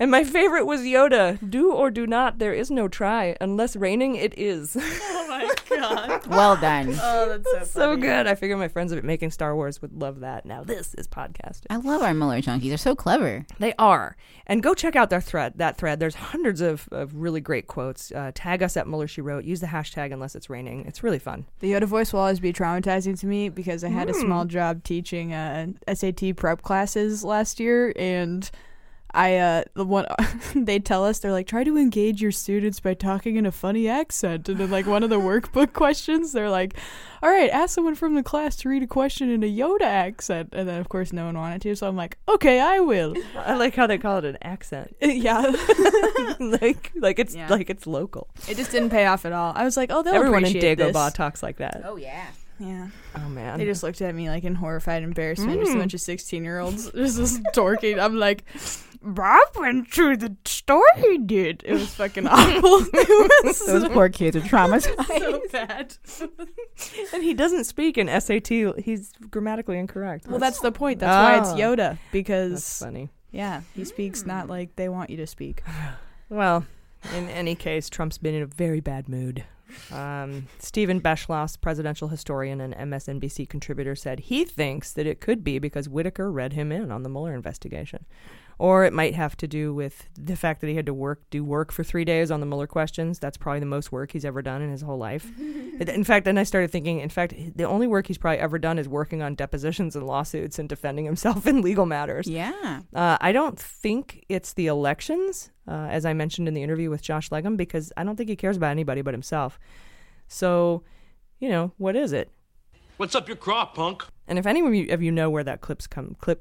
And my favorite was Yoda. Do or do not, there is no try. Unless raining, it is. Oh, my God. Well done. Oh, that's so funny. So good. I figure my friends making Star Wars would love that. Now this is podcasting. I love our Mueller junkies. They're so clever. They are. And go check out their thread. That thread. There's hundreds of really great quotes. Tag us at Mueller, She Wrote. Use the hashtag unless it's raining. It's really fun. The Yoda voice will always be traumatizing to me because I had a small job teaching SAT prep classes last year, and they tell us, they're like, try to engage your students by talking in a funny accent. And then, like, one of the workbook questions, they're like, all right, ask someone from the class to read a question in a Yoda accent. And then, of course, no one wanted to. So I'm like, okay, I will. I like how they call it an accent. Yeah. Like it's local. It just didn't pay off at all. I was like, oh, they'll appreciate this. Everyone in Dagobah talks like that. Oh, yeah. Yeah. Oh, man. They just looked at me, like, in horrified embarrassment. Just a bunch of 16-year-olds. Just this dorky. I'm like, Rob went through the story, dude. It was fucking awful. Those poor kids are traumatized. So bad. And he doesn't speak in SAT. He's grammatically incorrect. Well, that's the point. That's why it's Yoda. Because that's funny. Yeah, he speaks not like they want you to speak. Well, in any case, Trump's been in a very bad mood. Stephen Beschloss, presidential historian and MSNBC contributor, said he thinks that it could be because Whitaker read him in on the Mueller investigation. Or it might have to do with the fact that he had to do work for 3 days on the Mueller questions. That's probably the most work he's ever done in his whole life. In fact, the only work he's probably ever done is working on depositions and lawsuits and defending himself in legal matters. Yeah. I don't think it's the elections, as I mentioned in the interview with Josh Legum, because I don't think he cares about anybody but himself. So, you know, what is it? What's up your crop, punk? And if any of you know where that clip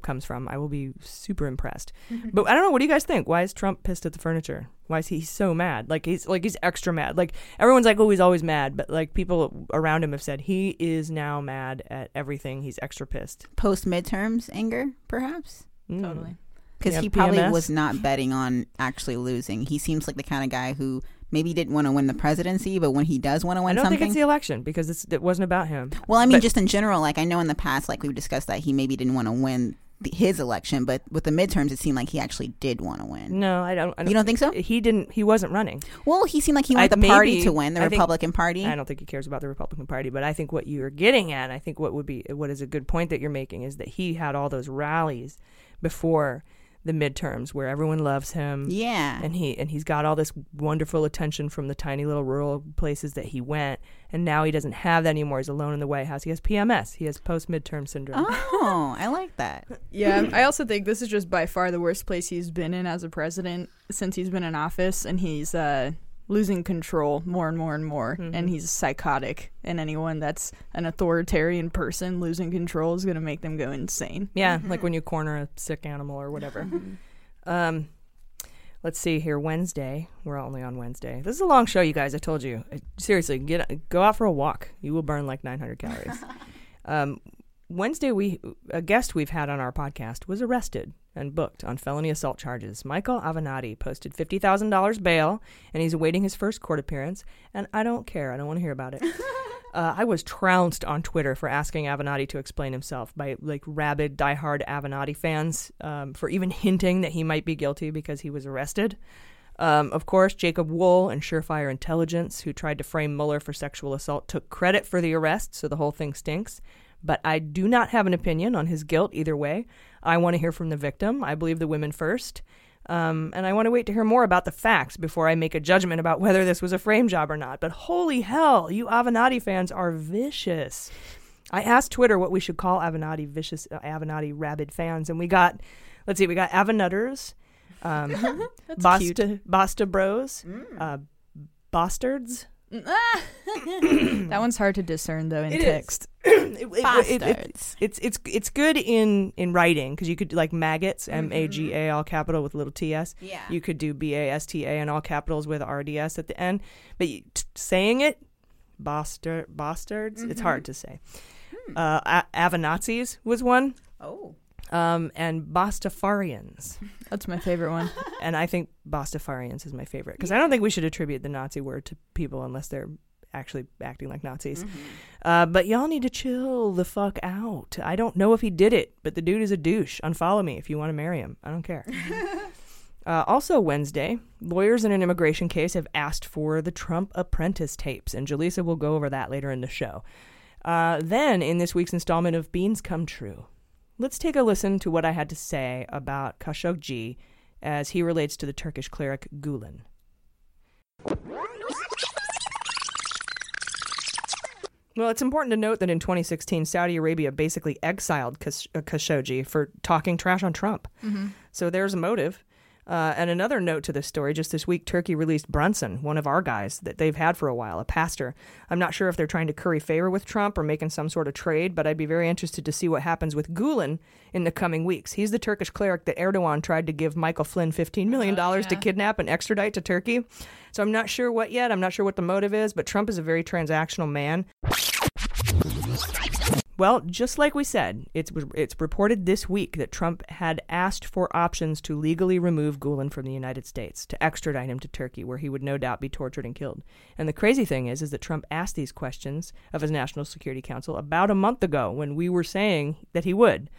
comes from, I will be super impressed. But I don't know. What do you guys think? Why is Trump pissed at the furniture? Why is he so mad? Like, he's extra mad. Like, everyone's like, oh, he's always mad. But, like, people around him have said he is now mad at everything. He's extra pissed. Post-midterms anger, perhaps? Totally. Because he probably was not betting on actually losing. He seems like the kind of guy who maybe he didn't want to win the presidency, but when he does want to win something... I don't think it's the election, because it wasn't about him. Well, I mean, just in general, like, I know in the past, like, we've discussed that he maybe didn't want to win his election, but with the midterms, it seemed like he actually did want to win. No, I don't. You don't think so? He wasn't running. Well, he seemed like he wanted the party to win, the Republican Party. I don't think he cares about the Republican Party, but I think what you're getting at, I think what is a good point that you're making is that he had all those rallies before the midterms where everyone loves him. Yeah. And he's got all this wonderful attention from the tiny little rural places that he went. And now he doesn't have that anymore. He's alone in the White House. He has PMS. He has post-midterm syndrome. Oh, I like that. Yeah. I also think this is just by far the worst place he's been in as a president since he's been in office. And he's losing control more and more and more. Mm-hmm. And he's psychotic. And anyone that's an authoritarian person losing control is going to make them go insane. Yeah, like when you corner a sick animal or whatever. Let's see here. Wednesday. We're only on Wednesday. This is a long show, you guys. I told you. Seriously, go out for a walk. You will burn like 900 calories. Wednesday, a guest we've had on our podcast was arrested and booked on felony assault charges. Michael Avenatti posted $50,000 bail, and he's awaiting his first court appearance. And I don't care. I don't want to hear about it. I was trounced on Twitter for asking Avenatti to explain himself by, like, rabid, diehard Avenatti fans for even hinting that he might be guilty because he was arrested. Of course, Jacob Wool and Surefire Intelligence, who tried to frame Mueller for sexual assault, took credit for the arrest, so the whole thing stinks. But I do not have an opinion on his guilt either way. I want to hear from the victim. I believe the women first. And I want to wait to hear more about the facts before I make a judgment about whether this was a frame job or not. But holy hell, you Avenatti fans are vicious. I asked Twitter what we should call Avenatti vicious, Avenatti rabid fans. And we got, we got Avenutters, Basta Bros, Bastards. That one's hard to discern though in text. It's good in writing because you could, like, maggots, MAGA all capital with little TS. Yeah. You could do BASTA and all capitals with RDS at the end. But saying it, bastards, it's hard to say. Avenazis was one. Oh. And Bastafarians. That's my favorite one. And I think Bastafarians is my favorite because I don't think we should attribute the Nazi word to people unless they're actually acting like Nazis. Mm-hmm. But y'all need to chill the fuck out. I don't know if he did it, but the dude is a douche. Unfollow me if you want to marry him. I don't care. Also Wednesday, lawyers in an immigration case have asked for the Trump Apprentice tapes, and Jaleesa will go over that later in the show. Then, in this week's installment of Beans Come True, let's take a listen to what I had to say about Khashoggi as he relates to the Turkish cleric Gulen. Well, it's important to note that in 2016, Saudi Arabia basically exiled Khashoggi for talking trash on Trump. Mm-hmm. So there's a motive. And another note to this story, just this week, Turkey released Brunson, one of our guys that they've had for a while, a pastor. I'm not sure if they're trying to curry favor with Trump or making some sort of trade, but I'd be very interested to see what happens with Gulen in the coming weeks. He's the Turkish cleric that Erdogan tried to give Michael Flynn $15 million to kidnap and extradite to Turkey. So I'm not sure what yet. I'm not sure what the motive is, but Trump is a very transactional man. Well, just like we said, it's reported this week that Trump had asked for options to legally remove Gulen from the United States, to extradite him to Turkey, where he would no doubt be tortured and killed. And the crazy thing is that Trump asked these questions of his National Security Council about a month ago when we were saying that he would.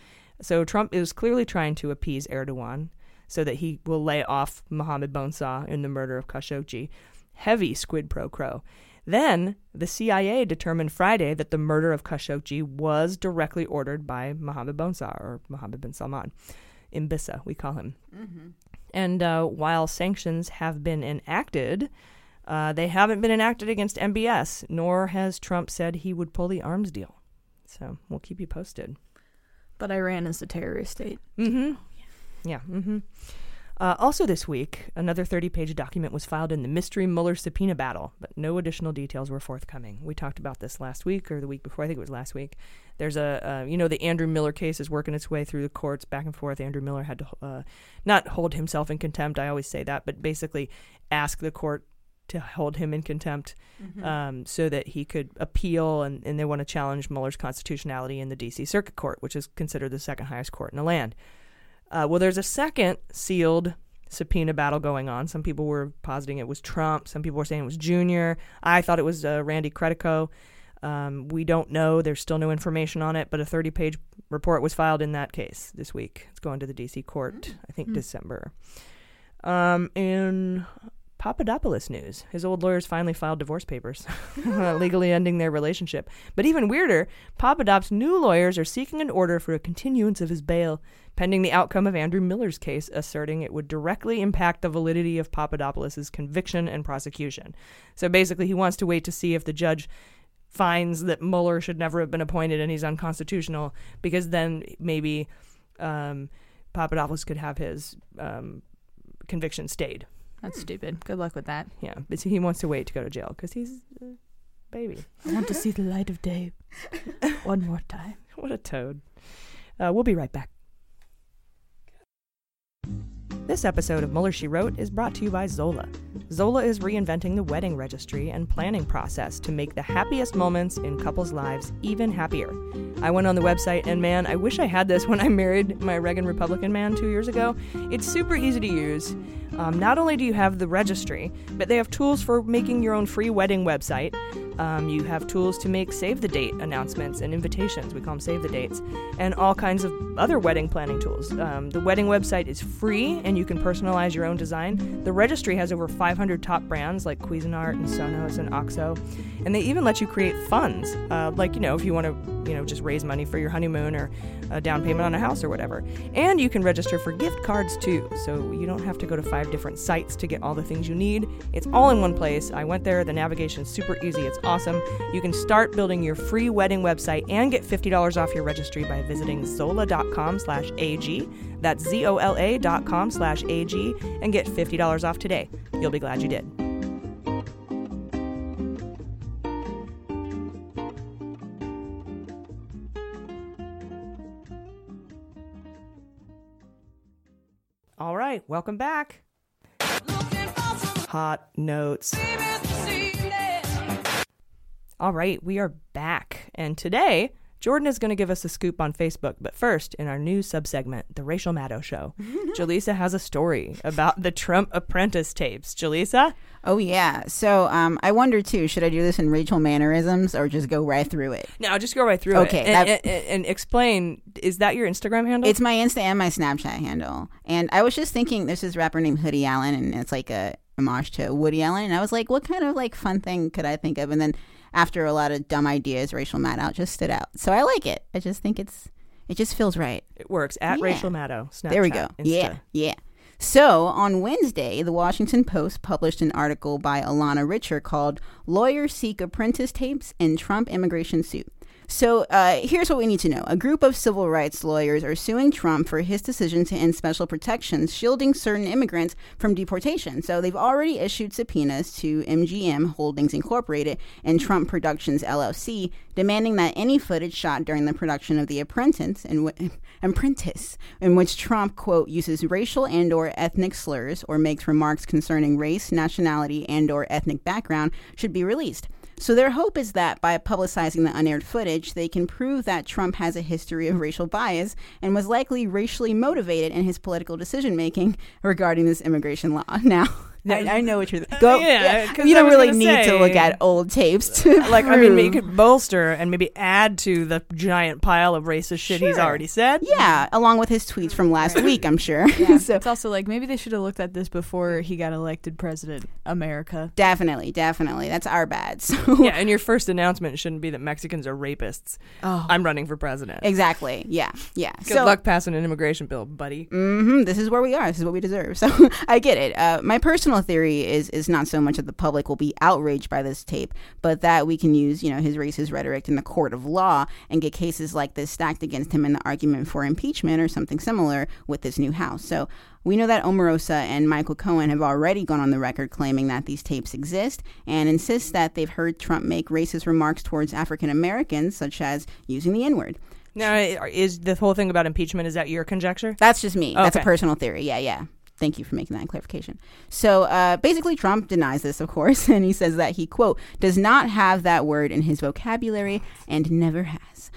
So Trump is clearly trying to appease Erdogan so that he will lay off Mohammed Bonsa in the murder of Khashoggi. Heavy squid pro quo. Then, the CIA determined Friday that the murder of Khashoggi was directly ordered by Mohammed Bonsa, or Mohammed bin Salman. Imbissa, we call him. Mm-hmm. And while sanctions have been enacted, they haven't been enacted against MBS, nor has Trump said he would pull the arms deal. So, we'll keep you posted. But Iran is a terrorist state. Mm-hmm. Yeah, mm-hmm. Also this week, another 30-page document was filed in the mystery Mueller subpoena battle, but no additional details were forthcoming. We talked about this last week or the week before. I think it was last week. There's the Andrew Miller case is working its way through the courts back and forth. Andrew Miller had to not hold himself in contempt. I always say that, but basically ask the court to hold him in contempt so that he could appeal, and they want to challenge Mueller's constitutionality in the D.C. Circuit Court, which is considered the second highest court in the land. Well, there's a second sealed subpoena battle going on. Some people were positing it was Trump. Some people were saying it was Junior. I thought it was Randy Credico. We don't know. There's still no information on it, but a 30-page report was filed in that case this week. It's going to the D.C. court, I think, December. In Papadopoulos news, his old lawyers finally filed divorce papers, legally ending their relationship. But even weirder, Papadop's new lawyers are seeking an order for a continuance of his bail, pending the outcome of Andrew Miller's case, asserting it would directly impact the validity of Papadopoulos' conviction and prosecution. So basically, he wants to wait to see if the judge finds that Mueller should never have been appointed and he's unconstitutional, because then maybe Papadopoulos could have his conviction stayed. That's stupid. Good luck with that. Yeah, but he wants to wait to go to jail because he's a baby. I want to see the light of day one more time. What a toad. We'll be right back. This episode of Mueller, She Wrote is brought to you by Zola. Zola is reinventing the wedding registry and planning process to make the happiest moments in couples' lives even happier. I went on the website, and man, I wish I had this when I married my Reagan Republican man 2 years ago. It's super easy to use. Not only do you have the registry, but they have tools for making your own free wedding website. You have tools to make save-the-date announcements and invitations. We call them save-the-dates. And all kinds of other wedding planning tools. The wedding website is free, and you can personalize your own design. The registry has over 500 top brands like Cuisinart and Sonos and OXO. And they even let you create funds, if you want to, just raise money for your honeymoon or a down payment on a house or whatever. And you can register for gift cards, too, so you don't have to go to 5 different sites to get all the things you need. It's all in one place. I went there. The navigation is super easy. It's awesome. You can start building your free wedding website and get $50 off your registry by visiting zola.com/AG. That's ZOLA.com/AG and get $50 off today. You'll be glad you did. All right, welcome back. Hot notes. All right, we are back. And today, Jordan is going to give us a scoop on Facebook, but first, in our new subsegment, The Racial Maddow Show, Jaleesa has a story about the Trump Apprentice tapes. Jaleesa? Oh, yeah. So I wonder, too, should I do this in Rachel mannerisms or just go right through it? No, just go right through it. Okay. And explain, is that your Instagram handle? It's my Insta and my Snapchat handle. And I was just thinking, there's this rapper named Hoodie Allen, and it's like a homage to Woody Allen. And I was like, what kind of like fun thing could I think of? And then after a lot of dumb ideas, Racial Maddow just stood out. So I like it. I just think it just feels right. It works. At Racial Maddow. Snapchat, there we go. Insta. Yeah. Yeah. So on Wednesday, the Washington Post published an article by Alana Richer called Lawyers Seek Apprentice Tapes in Trump Immigration Suit. So here's what we need to know. A group of civil rights lawyers are suing Trump for his decision to end special protections, shielding certain immigrants from deportation. So they've already issued subpoenas to MGM Holdings Incorporated and Trump Productions LLC, demanding that any footage shot during the production of The Apprentice, in which Trump, quote, uses racial and or ethnic slurs or makes remarks concerning race, nationality, and or ethnic background, should be released. So their hope is that by publicizing the unaired footage, they can prove that Trump has a history of racial bias and was likely racially motivated in his political decision-making regarding this immigration law. Now, I know what you're... you don't really need to look at old tapes to like, prove. I mean, you could bolster and maybe add to the giant pile of racist shit he's already said. Yeah, along with his tweets from last week, I'm sure. Yeah. So, it's also like, maybe they should have looked at this before he got elected president, America. Definitely, definitely. That's our bad. So. Yeah, and your first announcement shouldn't be that Mexicans are rapists. Oh. I'm running for president. Exactly, yeah, yeah. Good luck passing an immigration bill, buddy. Mm-hmm. This is where we are. This is what we deserve. So I get it. My personal theory is not so much that the public will be outraged by this tape, but that we can use, you know, his racist rhetoric in the court of law and get cases like this stacked against him in the argument for impeachment or something similar with this new House. So we know that Omarosa and Michael Cohen have already gone on the record claiming that these tapes exist and insist that they've heard Trump make racist remarks towards African Americans, such as using the N-word. Now, is the whole thing about impeachment, is that your conjecture? That's just me. Okay. That's a personal theory. Yeah, yeah. Thank you for making that clarification. So basically, Trump denies this, of course, and he says that he, quote, does not have that word in his vocabulary and never has.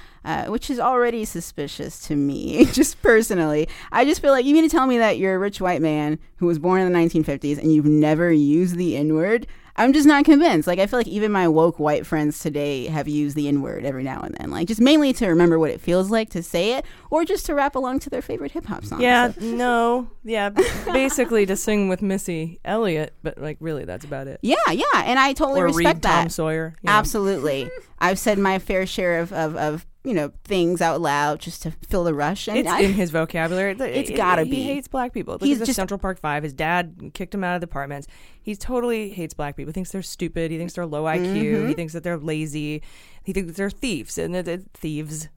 Which is already suspicious to me, just personally. I just feel like you mean to tell me that you're a rich white man who was born in the 1950s and you've never used the N-word? I'm just not convinced. Like, I feel like even my woke white friends today have used the N-word every now and then. Like, just mainly to remember what it feels like to say it or just to rap along to their favorite hip-hop song. Yeah, so. No. Yeah, basically to sing with Missy Elliott, but, like, really, that's about it. Yeah, yeah, and I totally respect that. Or read Tom Sawyer. You know. Absolutely. I've said my fair share of you know, things out loud just to fill the rush. And it's in his vocabulary. It's gotta be. He hates black people. Look, he's just Central Park 5. His dad kicked him out of the apartments. He totally hates black people. He thinks they're stupid. He thinks they're low IQ. Mm-hmm. He thinks that they're lazy. He thinks that they're thieves. And they're thieves.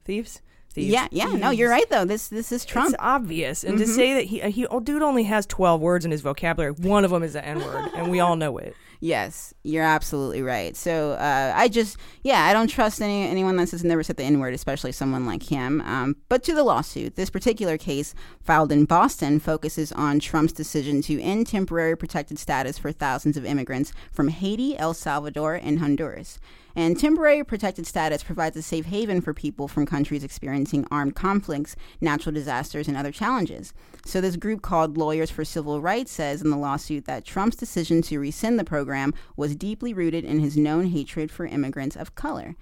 Yeah, yeah. No, you're right, though. This is Trump. It's obvious. And to say that he old dude only has 12 words in his vocabulary, one of them is the N-word, and we all know it. Yes, you're absolutely right. So I don't trust anyone that says never said the N-word, especially someone like him. But to the lawsuit, this particular case filed in Boston focuses on Trump's decision to end temporary protected status for thousands of immigrants from Haiti, El Salvador, and Honduras. And temporary protected status provides a safe haven for people from countries experiencing armed conflicts, natural disasters, and other challenges. So this group called Lawyers for Civil Rights says in the lawsuit that Trump's decision to rescind the program was deeply rooted in his known hatred for immigrants of color.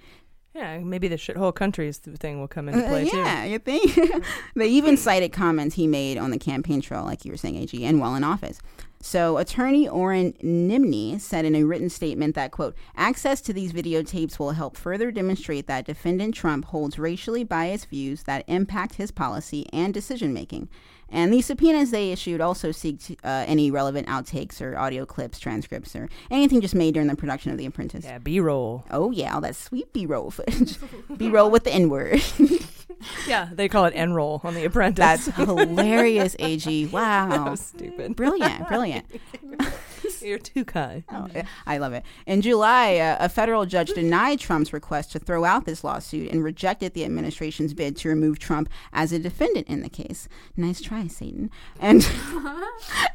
Yeah, maybe the shithole countries thing will come into play, too. Yeah, you think? They even cited comments he made on the campaign trail, like you were saying, AG, and while in office. So attorney Orrin Nimney said in a written statement that, quote, access to these videotapes will help further demonstrate that defendant Trump holds racially biased views that impact his policy and decision-making. And these subpoenas they issued also seek any relevant outtakes or audio clips, transcripts, or anything just made during the production of The Apprentice. Yeah, B-roll. Oh, yeah, all that sweet B-roll footage. B-roll with the N-word. Yeah, they call it N-roll on The Apprentice. That's hilarious, AG. Wow. That was stupid. Brilliant, brilliant. You're too kind. Oh, I love it. In July, a federal judge denied Trump's request to throw out this lawsuit and rejected the administration's bid to remove Trump as a defendant in the case. Nice try, Satan. And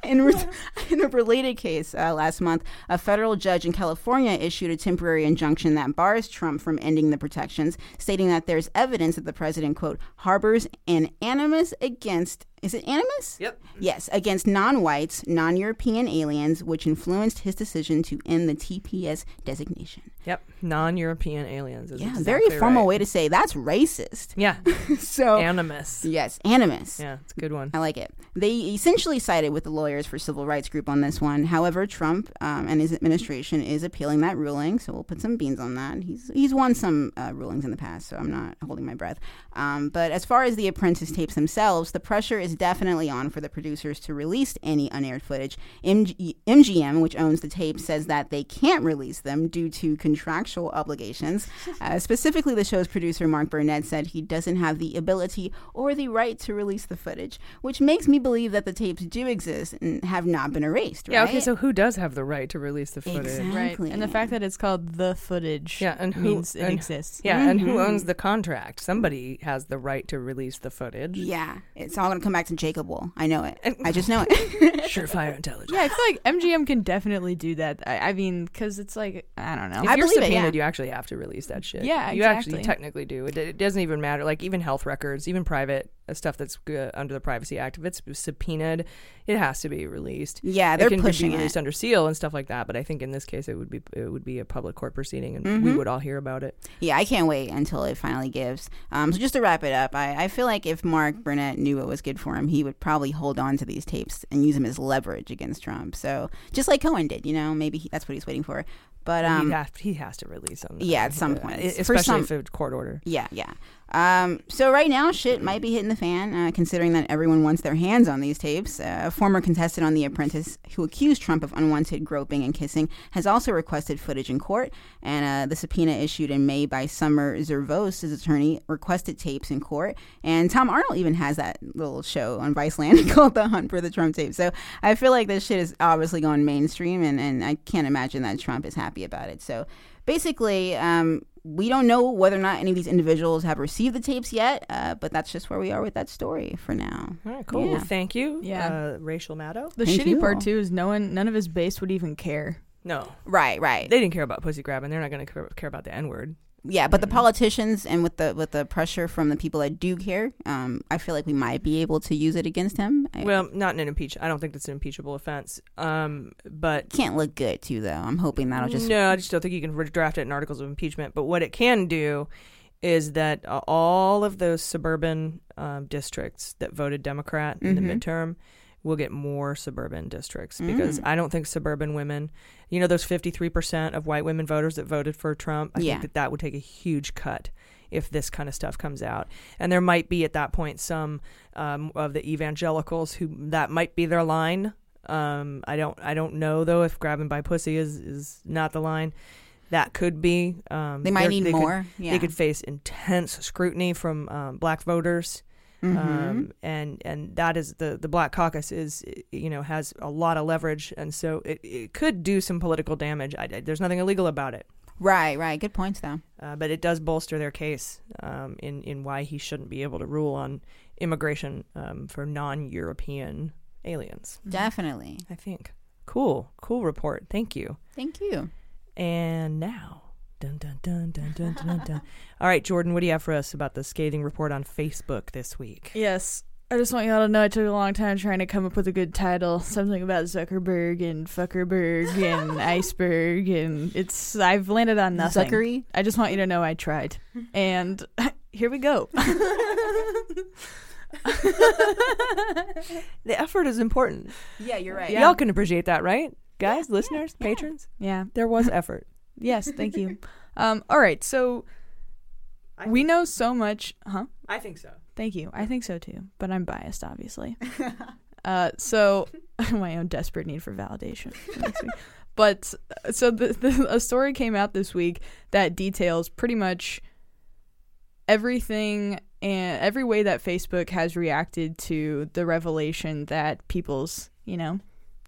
in a related case last month, a federal judge in California issued a temporary injunction that bars Trump from ending the protections, stating that there's evidence that the president, quote, harbors an animus against... Is it animus? Yep. Yes, against non-whites, non-European aliens, which influenced his decision to end the TPS designation. Yep, non-European aliens. Is exactly very formal way to say that's racist. Yeah. So animus. Yes, animus. Yeah, it's a good one. I like it. They essentially sided with the Lawyers for Civil Rights group on this one. However, Trump and his administration is appealing that ruling, so we'll put some beans on that. He's won some rulings in the past, so I'm not holding my breath. But as far as the Apprentice tapes themselves, the pressure is definitely on for the producers to release any unaired footage. MGM, which owns the tape, says that they can't release them due to contractual obligations. Specifically, the show's producer, Mark Burnett, said he doesn't have the ability or the right to release the footage, which makes me believe that the tapes do exist and have not been erased, right? Yeah, okay, so who does have the right to release the footage? Exactly. Right. And the fact that it's called The Footage means it exists. Yeah, and who owns the contract? Somebody has the right to release the footage. Yeah, it's all going to come back to Jacob Wool. I know it. I just know it. Surefire intelligence. Yeah, I feel like MGM can definitely do that. I mean, because it's like, I don't know. If you're subpoenaed, you actually have to release that shit. Yeah, exactly. You actually technically do. It doesn't even matter. Like, even health records, even private stuff that's under the Privacy Act, if it's subpoenaed, it has to be released. Yeah, they're pushing it. It can be released under seal and stuff like that, but I think in this case it would be a public court proceeding and we would all hear about it. Yeah, I can't wait until it finally gives. So just to wrap it up, I feel like if Mark Burnett knew what was good for him, he would probably hold on to these tapes and use them as leverage against Trump. So just like Cohen did, you know, maybe that's what he's waiting for. But he has to release them. Yeah, at some point. Especially if it's court order. Yeah, yeah. So right now, shit might be hitting the fan, considering that everyone wants their hands on these tapes. A former contestant on The Apprentice who accused Trump of unwanted groping and kissing has also requested footage in court. And the subpoena issued in May by Summer Zervos, his attorney, requested tapes in court. And Tom Arnold even has that little show on Viceland called The Hunt for the Trump Tapes. So I feel like this shit is obviously going mainstream, and I can't imagine that Trump is happy about it. So basically... we don't know whether or not any of these individuals have received the tapes yet, but that's just where we are with that story for now. All right, cool. Yeah. Well, thank you. Yeah, Racial Maddow. The shitty part too is none of his base would even care. No, right. They didn't care about pussy grabbing. They're not going to care about the N-word. Yeah, but the politicians and with the pressure from the people that do care, I feel like we might be able to use it against him. Well, not in an impeach. I don't think that's an impeachable offense. But can't look good too, though. I'm hoping that'll just. No, I just don't think you can draft it in articles of impeachment. But what it can do is that all of those suburban districts that voted Democrat in the midterm will get more suburban districts because I don't think suburban women, you know, those 53% of white women voters that voted for Trump, I think that would take a huge cut if this kind of stuff comes out. And there might be at that point some of the evangelicals who that might be their line. I don't know, though, if grabbing by pussy is not the line. That could be. They might need more. They could face intense scrutiny from black voters. And that is the Black Caucus is, you know, has a lot of leverage. And so it could do some political damage. There's nothing illegal about it. Right. Good points, though. But it does bolster their case in why he shouldn't be able to rule on immigration for non-European aliens. Definitely. I think. Cool report. Thank you. And now. Dun, dun, dun, dun, dun, dun, dun. All right, Jordan, what do you have for us about the scathing report on Facebook this week? Yes. I just want y'all to know I took a long time trying to come up with a good title. Something about Zuckerberg and Fuckerberg and Iceberg, and I've landed on nothing. Zuckery? I just want you to know I tried. And here we go. The effort is important. Yeah, you're right. Yeah. Y'all can appreciate that, right? Guys, listeners, patrons? Yeah. There was effort. Yes, thank you. All right, so we know so much. Huh? I think so. Thank you. I think so, too. But I'm biased, obviously. So my own desperate need for validation. But so a story came out this week that details pretty much everything and every way that Facebook has reacted to the revelation that people's, you know,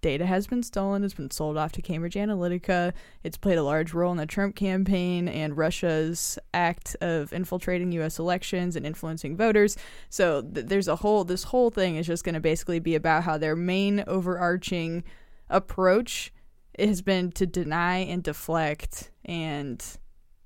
data has been stolen, it's been sold off to Cambridge Analytica, it's played a large role in the Trump campaign and Russia's act of infiltrating U.S. elections and influencing voters. So this whole thing is just going to basically be about how their main overarching approach has been to deny and deflect and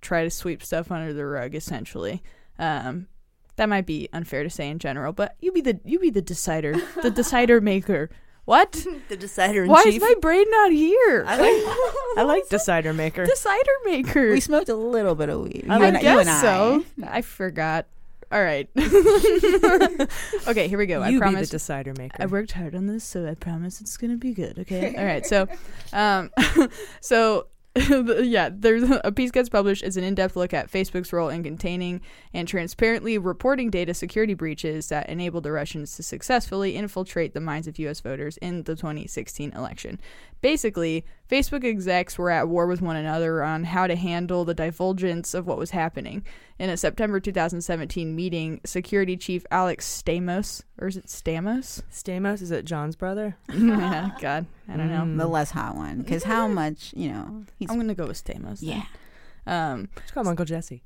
try to sweep stuff under the rug, essentially. That might be unfair to say in general, but you be the decider, the decider maker. What? The decider in chief. Why is my brain not here? I like decider maker. Decider maker. We smoked a little bit of weed. I guess so. I forgot. All right. Okay, here we go. I promise. You be the decider maker. I worked hard on this, so I promise it's going to be good, okay? All right, so... yeah, there's a piece gets published. It's an in-depth look at Facebook's role in containing and transparently reporting data security breaches that enabled the Russians to successfully infiltrate the minds of U.S. voters in the 2016 election. Basically, Facebook execs were at war with one another on how to handle the divulgence of what was happening. In a September 2017 meeting, security chief Alex Stamos, or is it Stamos? Stamos, is it John's brother? Yeah, God, I don't know. The less hot one, because how much, you know. I'm going to go with Stamos. Yeah. Let's call him Uncle Jesse.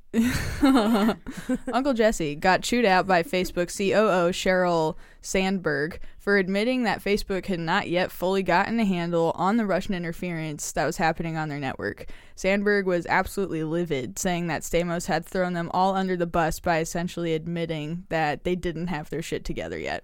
Uncle Jesse got chewed out by Facebook COO Cheryl Sandberg for admitting that Facebook had not yet fully gotten a handle on the Russian interference that was happening on their network. Sandberg was absolutely livid, saying that Stamos had thrown them all under the bus by essentially admitting that they didn't have their shit together yet.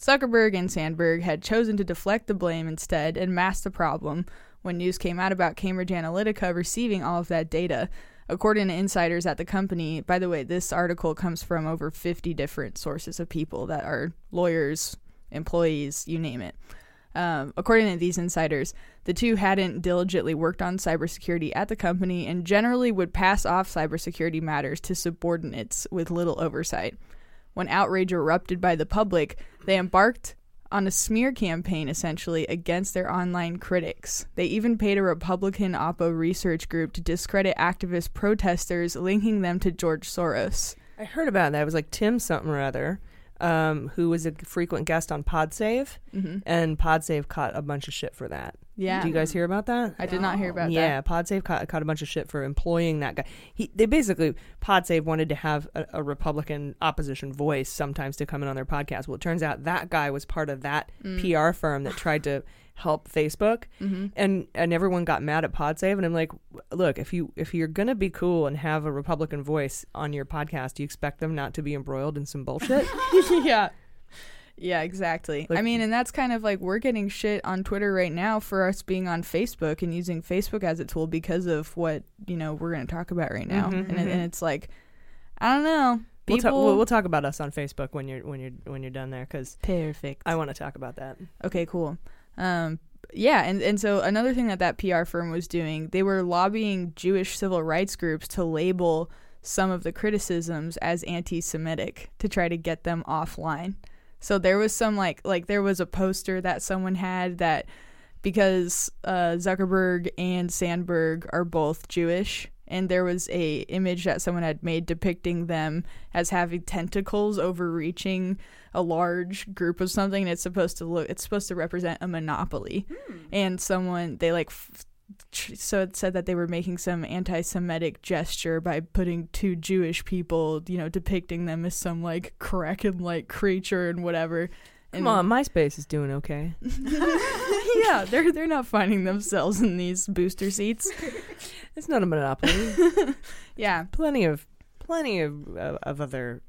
Zuckerberg and Sandberg had chosen to deflect the blame instead and mask the problem when news came out about Cambridge Analytica receiving all of that data. According to insiders at the company, by the way, this article comes from over 50 different sources of people that are lawyers, employees, you name it. According to these insiders, the two hadn't diligently worked on cybersecurity at the company and generally would pass off cybersecurity matters to subordinates with little oversight. When outrage erupted by the public, they embarked on a smear campaign, essentially, against their online critics. They even paid a Republican Oppo research group to discredit activist protesters, linking them to George Soros. I heard about that. It was like Tim something or other, who was a frequent guest on PodSave, and PodSave caught a bunch of shit for that. Yeah. Do you guys hear about that? I did not hear about that. Yeah, PodSave caught a bunch of shit for employing that guy. They basically, PodSave wanted to have a Republican opposition voice sometimes to come in on their podcast. Well, it turns out that guy was part of that PR firm that tried to help Facebook, and everyone got mad at PodSave, and I'm like, look, if you're gonna be cool and have a Republican voice on your podcast, do you expect them not to be embroiled in some bullshit? Yeah, exactly. Like, I mean, and that's kind of like we're getting shit on Twitter right now for us being on Facebook and using Facebook as a tool because of what, you know, we're going to talk about right now. And it's like, I don't know. People, we'll talk about us on Facebook when you're done there, because perfect. I want to talk about that. Okay, cool. Yeah, and so another thing that PR firm was doing, they were lobbying Jewish civil rights groups to label some of the criticisms as anti-Semitic to try to get them offline. So there was some like there was a poster that someone had that because Zuckerberg and Sandberg are both Jewish, and there was a image that someone had made depicting them as having tentacles overreaching a large group of something, and it's supposed to represent a monopoly. And someone so it said that they were making some anti-Semitic gesture by putting two Jewish people, you know, depicting them as some like kraken-like creature and whatever. And come on, MySpace is doing okay. Yeah, they're not finding themselves in these booster seats. It's not a monopoly. Yeah, plenty of other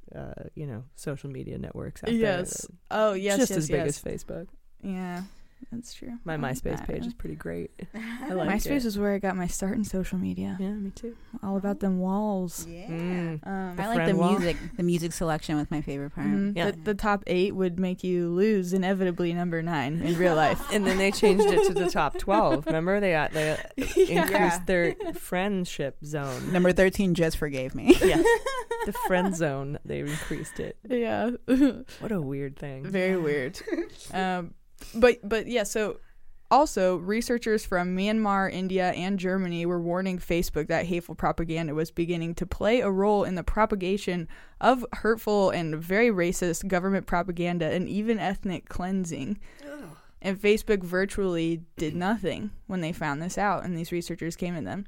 you know, social media networks out there. Oh yes, just as big as Facebook. Yeah. That's true. My MySpace page is pretty great. I like MySpace is where I got my start in social media. Yeah, me too. All about them walls. Yeah. I like the music. The music selection was my favorite part. Yeah. The top 8 would make you lose inevitably number 9 in real life. And then they changed it to the top 12. Remember, they increased their friendship zone. Number 13 just forgave me. Yeah. The friend zone. They increased it. Yeah. What a weird thing. Very weird. But yeah, so also researchers from Myanmar, India, and Germany were warning Facebook that hateful propaganda was beginning to play a role in the propagation of hurtful and very racist government propaganda and even ethnic cleansing. And Facebook virtually did nothing when they found this out and these researchers came at them.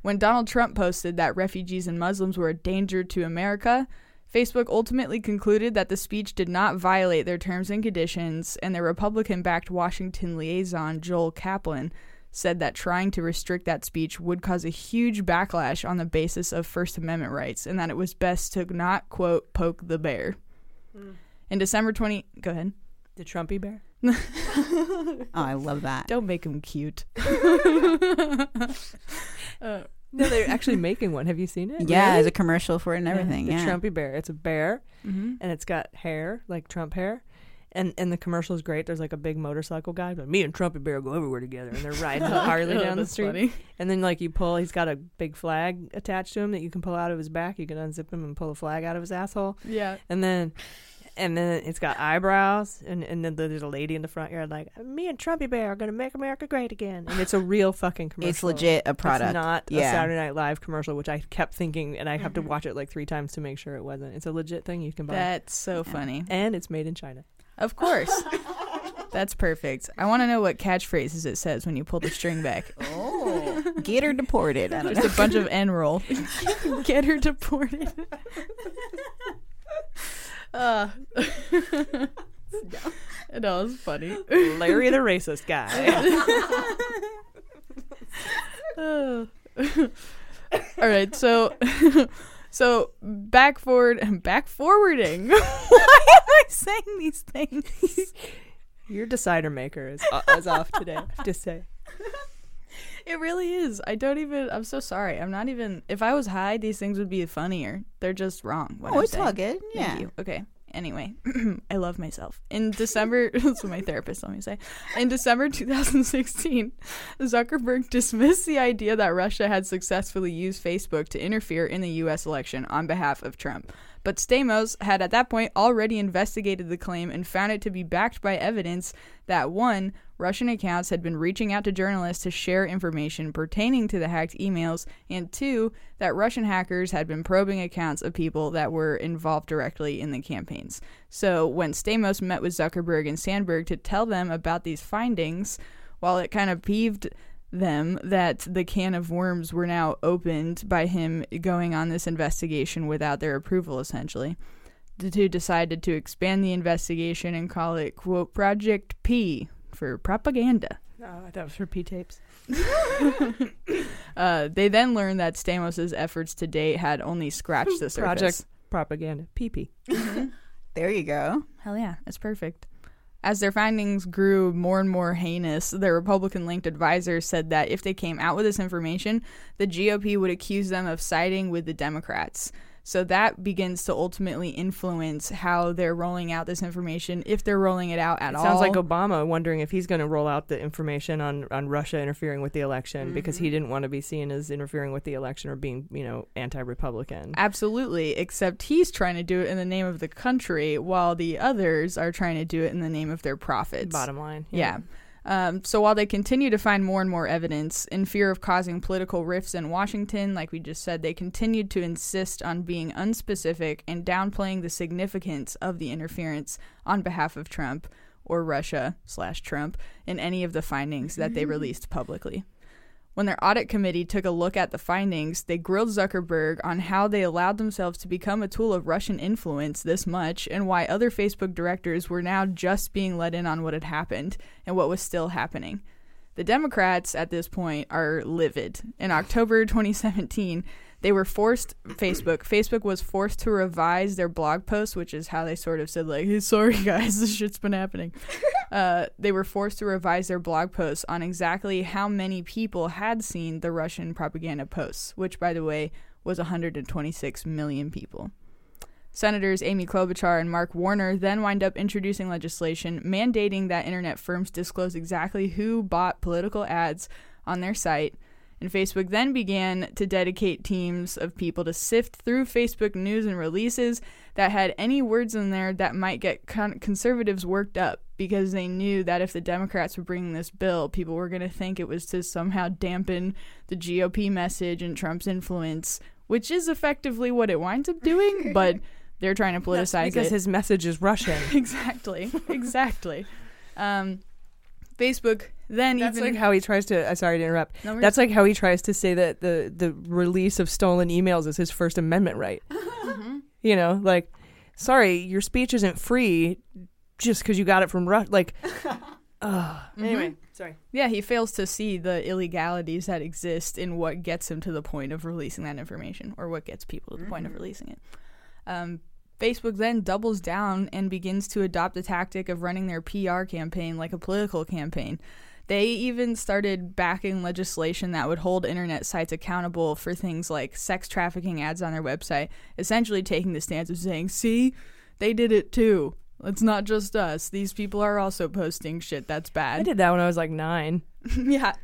When Donald Trump posted that refugees and Muslims were a danger to America, Facebook ultimately concluded that the speech did not violate their terms and conditions, and their Republican-backed Washington liaison, Joel Kaplan, said that trying to restrict that speech would cause a huge backlash on the basis of First Amendment rights, and that it was best to not, quote, poke the bear. In December 20... Go ahead. The Trumpy bear? Oh, I love that. Don't make him cute. No, they're actually making one. Have you seen it? Yeah, there's a commercial for it and everything. Yeah, the Trumpy bear. It's a bear, and it's got hair, like Trump hair. And the commercial is great. There's like a big motorcycle guy. But me and Trumpy bear go everywhere together. And they're riding a Harley down the street. Funny. And then like you pull, he's got a big flag attached to him that you can pull out of his back. You can unzip him and pull a flag out of his asshole. Yeah. And then it's got eyebrows, and then there's a lady in the front yard like, me and Trumpy bear are going to make America great again. And it's a real fucking commercial. It's legit a product. It's not a Saturday Night Live commercial, which I kept thinking, and I have to watch it like 3 times to make sure it wasn't. It's a legit thing you can buy. That's so funny. And it's made in China. Of course. That's perfect. I want to know what catchphrases it says when you pull the string back. Oh. Get her deported. I don't know. Just a bunch of N-roll. Get her deported. No, it was funny. Larry the racist guy. All right, so back forwarding. Why am I saying these things? Your decider maker is off today. I have to say. It really is. I'm so sorry. I'm not even... If I was high, these things would be funnier. They're just wrong. It's all good. Yeah. Thank you. Okay. Anyway, I love myself. In December... That's what my therapist let me say. In December 2016, Zuckerberg dismissed the idea that Russia had successfully used Facebook to interfere in the U.S. election on behalf of Trump. But Stamos had at that point already investigated the claim and found it to be backed by evidence that, 1... Russian accounts had been reaching out to journalists to share information pertaining to the hacked emails, and 2, that Russian hackers had been probing accounts of people that were involved directly in the campaigns. So when Stamos met with Zuckerberg and Sandberg to tell them about these findings, while it kind of peeved them that the can of worms were now opened by him going on this investigation without their approval, essentially, the two decided to expand the investigation and call it, quote, Project P, for propaganda. No, I thought it was for P-tapes. They then learned that Stamos' efforts to date had only scratched the surface. Project Propaganda. PP. There you go. Hell yeah. That's perfect. As their findings grew more and more heinous, their Republican-linked advisor said that if they came out with this information, the GOP would accuse them of siding with the Democrats. So that begins to ultimately influence how they're rolling out this information, if they're rolling it out at all. It sounds like Obama wondering if he's going to roll out the information on Russia interfering with the election, because he didn't want to be seen as interfering with the election or being, anti-Republican. Absolutely, except he's trying to do it in the name of the country while the others are trying to do it in the name of their profits. Bottom line. Yeah. So while they continue to find more and more evidence, in fear of causing political rifts in Washington, like we just said, they continued to insist on being unspecific and downplaying the significance of the interference on behalf of Trump or Russia/Trump in any of the findings that they released publicly. When their audit committee took a look at the findings, they grilled Zuckerberg on how they allowed themselves to become a tool of Russian influence this much, and why other Facebook directors were now just being let in on what had happened and what was still happening. The Democrats at this point are livid. In October 2017, they were forced, Facebook was forced to revise their blog post, which is how they sort of said, like, hey, sorry guys, this shit's been happening. They were forced to revise their blog posts on exactly how many people had seen the Russian propaganda posts, which, by the way, was 126 million people. Senators Amy Klobuchar and Mark Warner then wind up introducing legislation mandating that internet firms disclose exactly who bought political ads on their site. And Facebook then began to dedicate teams of people to sift through Facebook news and releases that had any words in there that might get conservatives worked up, because they knew that if the Democrats were bringing this bill, people were going to think it was to somehow dampen the GOP message and Trump's influence, which is effectively what it winds up doing, but they're trying to politicize it. Because his message is Russian. Exactly. Facebook, then that's even like how he tries to. Sorry to interrupt. No, that's like how he tries to say that the release of stolen emails is his First Amendment right. Mm-hmm. You know, like, sorry, your speech isn't free just because you got it from Russia. Like, anyway, sorry. Yeah, he fails to see the illegalities that exist in what gets him to the point of releasing that information, or what gets people to the point of releasing it. Facebook then doubles down and begins to adopt the tactic of running their PR campaign like a political campaign. They even started backing legislation that would hold internet sites accountable for things like sex trafficking ads on their website, essentially taking the stance of saying, see, they did it too. It's not just us. These people are also posting shit that's bad. I did that when I was like 9. Yeah.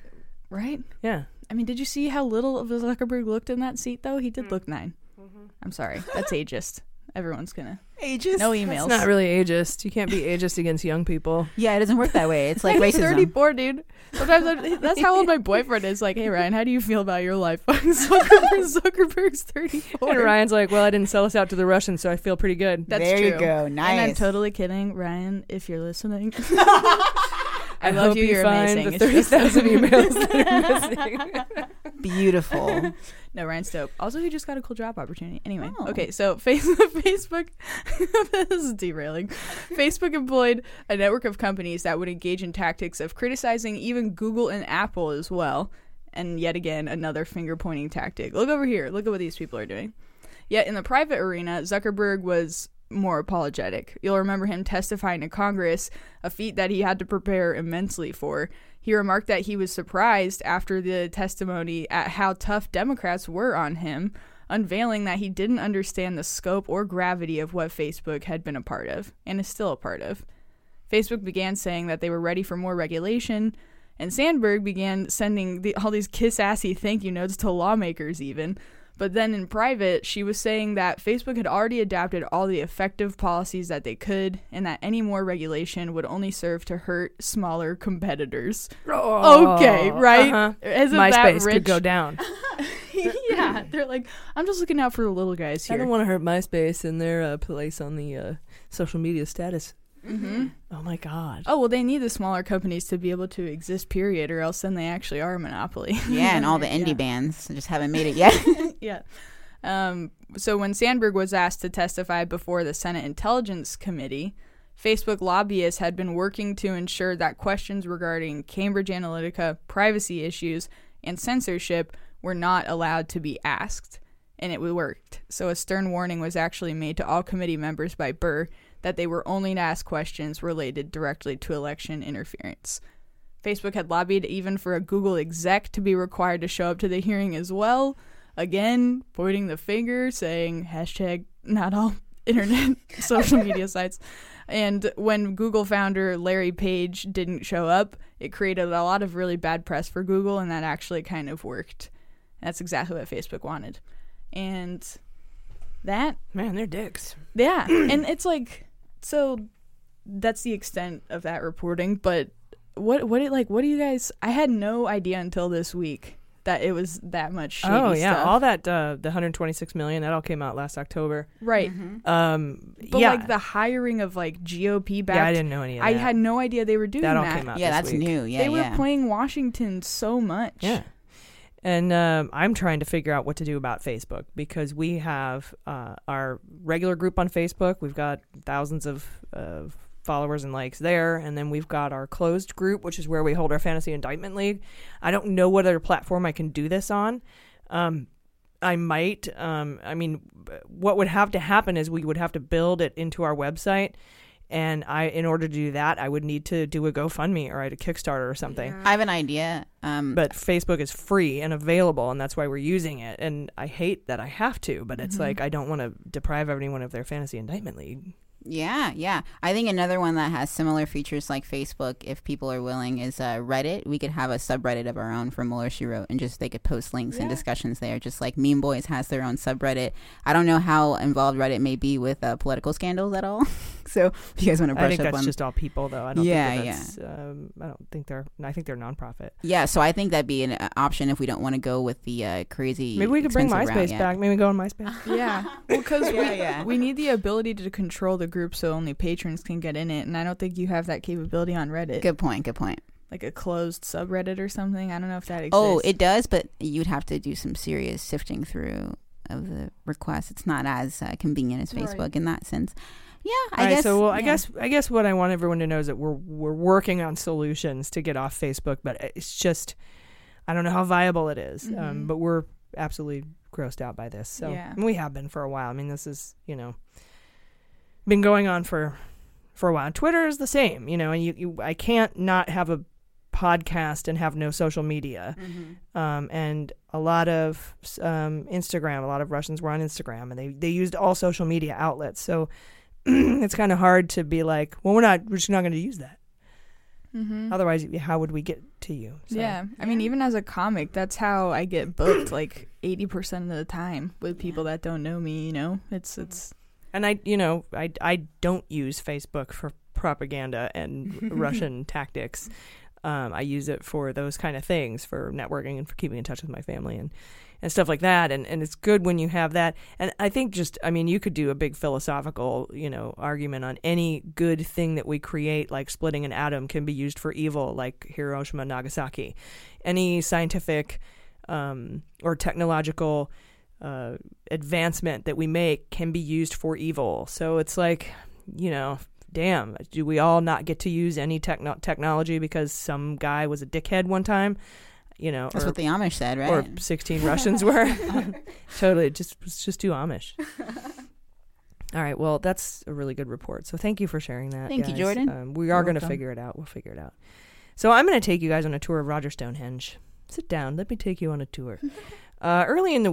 Right? Yeah. I mean, did you see how little of Zuckerberg looked in that seat, though? He did look 9. Mm-hmm. I'm sorry. That's ageist. Everyone's gonna ageist. No emails. That's not really ageist. You can't be ageist against young people. Yeah, it doesn't work that way. It's like racism. 34, dude. Sometimes that's how old my boyfriend is. Like, hey Ryan, how do you feel about your life? Zuckerberg's 34. And Ryan's like, well, I didn't sell us out to the Russians, so I feel pretty good. That's there true. You go. Nice. And I'm totally kidding, Ryan. If you're listening, I love you. You're find amazing. The 30,000 emails that are missing. Beautiful. No, Ryan's dope. Also, he just got a cool job opportunity. Anyway, okay, so Facebook, this is derailing. Facebook employed a network of companies that would engage in tactics of criticizing even Google and Apple as well. And yet again, another finger-pointing tactic. Look over here. Look at what these people are doing. Yet in the private arena, Zuckerberg was more apologetic. You'll remember him testifying to Congress, a feat that he had to prepare immensely for. He remarked that he was surprised after the testimony at how tough Democrats were on him, unveiling that he didn't understand the scope or gravity of what Facebook had been a part of, and is still a part of. Facebook began saying that they were ready for more regulation, and Sandberg began sending all these kiss-assy thank you notes to lawmakers even. But then in private, she was saying that Facebook had already adopted all the effective policies that they could, and that any more regulation would only serve to hurt smaller competitors. Oh, okay, right? Uh-huh. Isn't MySpace that rich? Could go down. Yeah, they're like, I'm just looking out for the little guys here. I don't want to hurt MySpace and their place on the social media status. Mm-hmm. Oh my god. Oh well, they need the smaller companies to be able to exist, period, or else then they actually are a monopoly. Yeah, and all the indie bands just haven't made it yet. Yeah. So when Sandberg was asked to testify before the Senate Intelligence Committee, Facebook lobbyists had been working to ensure that questions regarding Cambridge Analytica, privacy issues, and censorship were not allowed to be asked, and it worked. So a stern warning was actually made to all committee members by Burr that they were only to ask questions related directly to election interference. Facebook had lobbied even for a Google exec to be required to show up to the hearing as well, again, pointing the finger, saying, hashtag not all internet social media sites. And when Google founder Larry Page didn't show up, it created a lot of really bad press for Google, and that actually kind of worked. That's exactly what Facebook wanted. And that... Man, they're dicks. Yeah, and it's like... So that's the extent of that reporting, but what do you guys, I had no idea until this week that it was that much shady stuff. Oh yeah, all that the 126 million that all came out last October. Right. Mm-hmm. But like the hiring of like GOP backed. Yeah, I didn't know any of that. I had no idea they were doing that. All came out. Yeah, that's week. New. Yeah, they were playing Washington so much. Yeah. And I'm trying to figure out what to do about Facebook because we have our regular group on Facebook. We've got thousands of followers and likes there. And then we've got our closed group, which is where we hold our Fantasy Indictment League. I don't know what other platform I can do this on. I might. I mean, what would have to happen is we would have to build it into our website. And in order to do that, I would need to do a GoFundMe or a Kickstarter or something. Yeah. I have an idea. But Facebook is free and available, and that's why we're using it. And I hate that I have to, but it's like I don't want to deprive anyone of their Fantasy Indictment League. Yeah, yeah. I think another one that has similar features like Facebook, if people are willing, is Reddit. We could have a subreddit of our own for Mueller, She Wrote, and just they could post links and discussions there, just like Meme Boys has their own subreddit. I don't know how involved Reddit may be with political scandals at all. So if you guys want to brush up on... I think that's just all people, though. I don't think that's... I don't think they're... I think they're nonprofit. Yeah, so I think that'd be an option if we don't want to go with the crazy... Maybe we could bring MySpace back. Maybe go on MySpace. Yeah. Because we need the ability to control the group so only patrons can get in it, and I don't think you have that capability on Reddit. Good point. like a closed subreddit or something. I don't know if that exists. Oh, it does, but you'd have to do some serious sifting through of the requests. It's not as convenient as Facebook in that sense. Yeah, I guess. So, well, I guess what I want everyone to know is that we're working on solutions to get off Facebook, but it's just I don't know how viable it is. Mm-hmm. But we're absolutely grossed out by this. So and we have been for a while. I mean, this is been going on for a while. Twitter is the same, and you I can't not have a podcast and have no social media. Mm-hmm. And a lot of Instagram, a lot of Russians were on Instagram, and they used all social media outlets. So it's kind of hard to be like, well, we're just not going to use that. Mm-hmm. Otherwise, how would we get to you? So. Yeah. I mean, even as a comic, that's how I get booked like 80% of the time with people that don't know me, it's. And I don't use Facebook for propaganda and Russian tactics. I use it for those kind of things, for networking and for keeping in touch with my family and stuff like that. And it's good when you have that. And I think you could do a big philosophical, argument on any good thing that we create, like splitting an atom can be used for evil, like Hiroshima, Nagasaki. Any scientific or technological advancement that we make can be used for evil. So it's like, damn, do we all not get to use any technology because some guy was a dickhead one time? That's what the Amish said, right? Or 16 Russians were. Totally. It's just too Amish. All right. Well, that's a really good report. So thank you for sharing that. Thank you, Jordan. We are going to figure it out. We'll figure it out. So I'm going to take you guys on a tour of Roger Stonehenge. Sit down. Let me take you on a tour. Earlier in the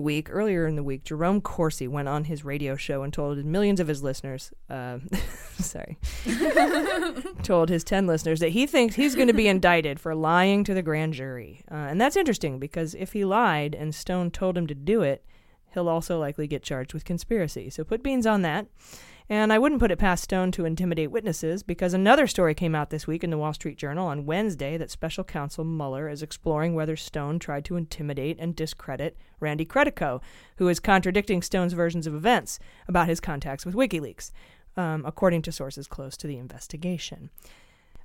week, Jerome Corsi went on his radio show and told millions of his listeners, told his 10 listeners that he thinks he's going to be indicted for lying to the grand jury. And that's interesting because if he lied and Stone told him to do it, he'll also likely get charged with conspiracy. So put beans on that. And I wouldn't put it past Stone to intimidate witnesses because another story came out this week in the Wall Street Journal on Wednesday that special counsel Mueller is exploring whether Stone tried to intimidate and discredit Randy Credico, who is contradicting Stone's versions of events about his contacts with WikiLeaks, according to sources close to the investigation.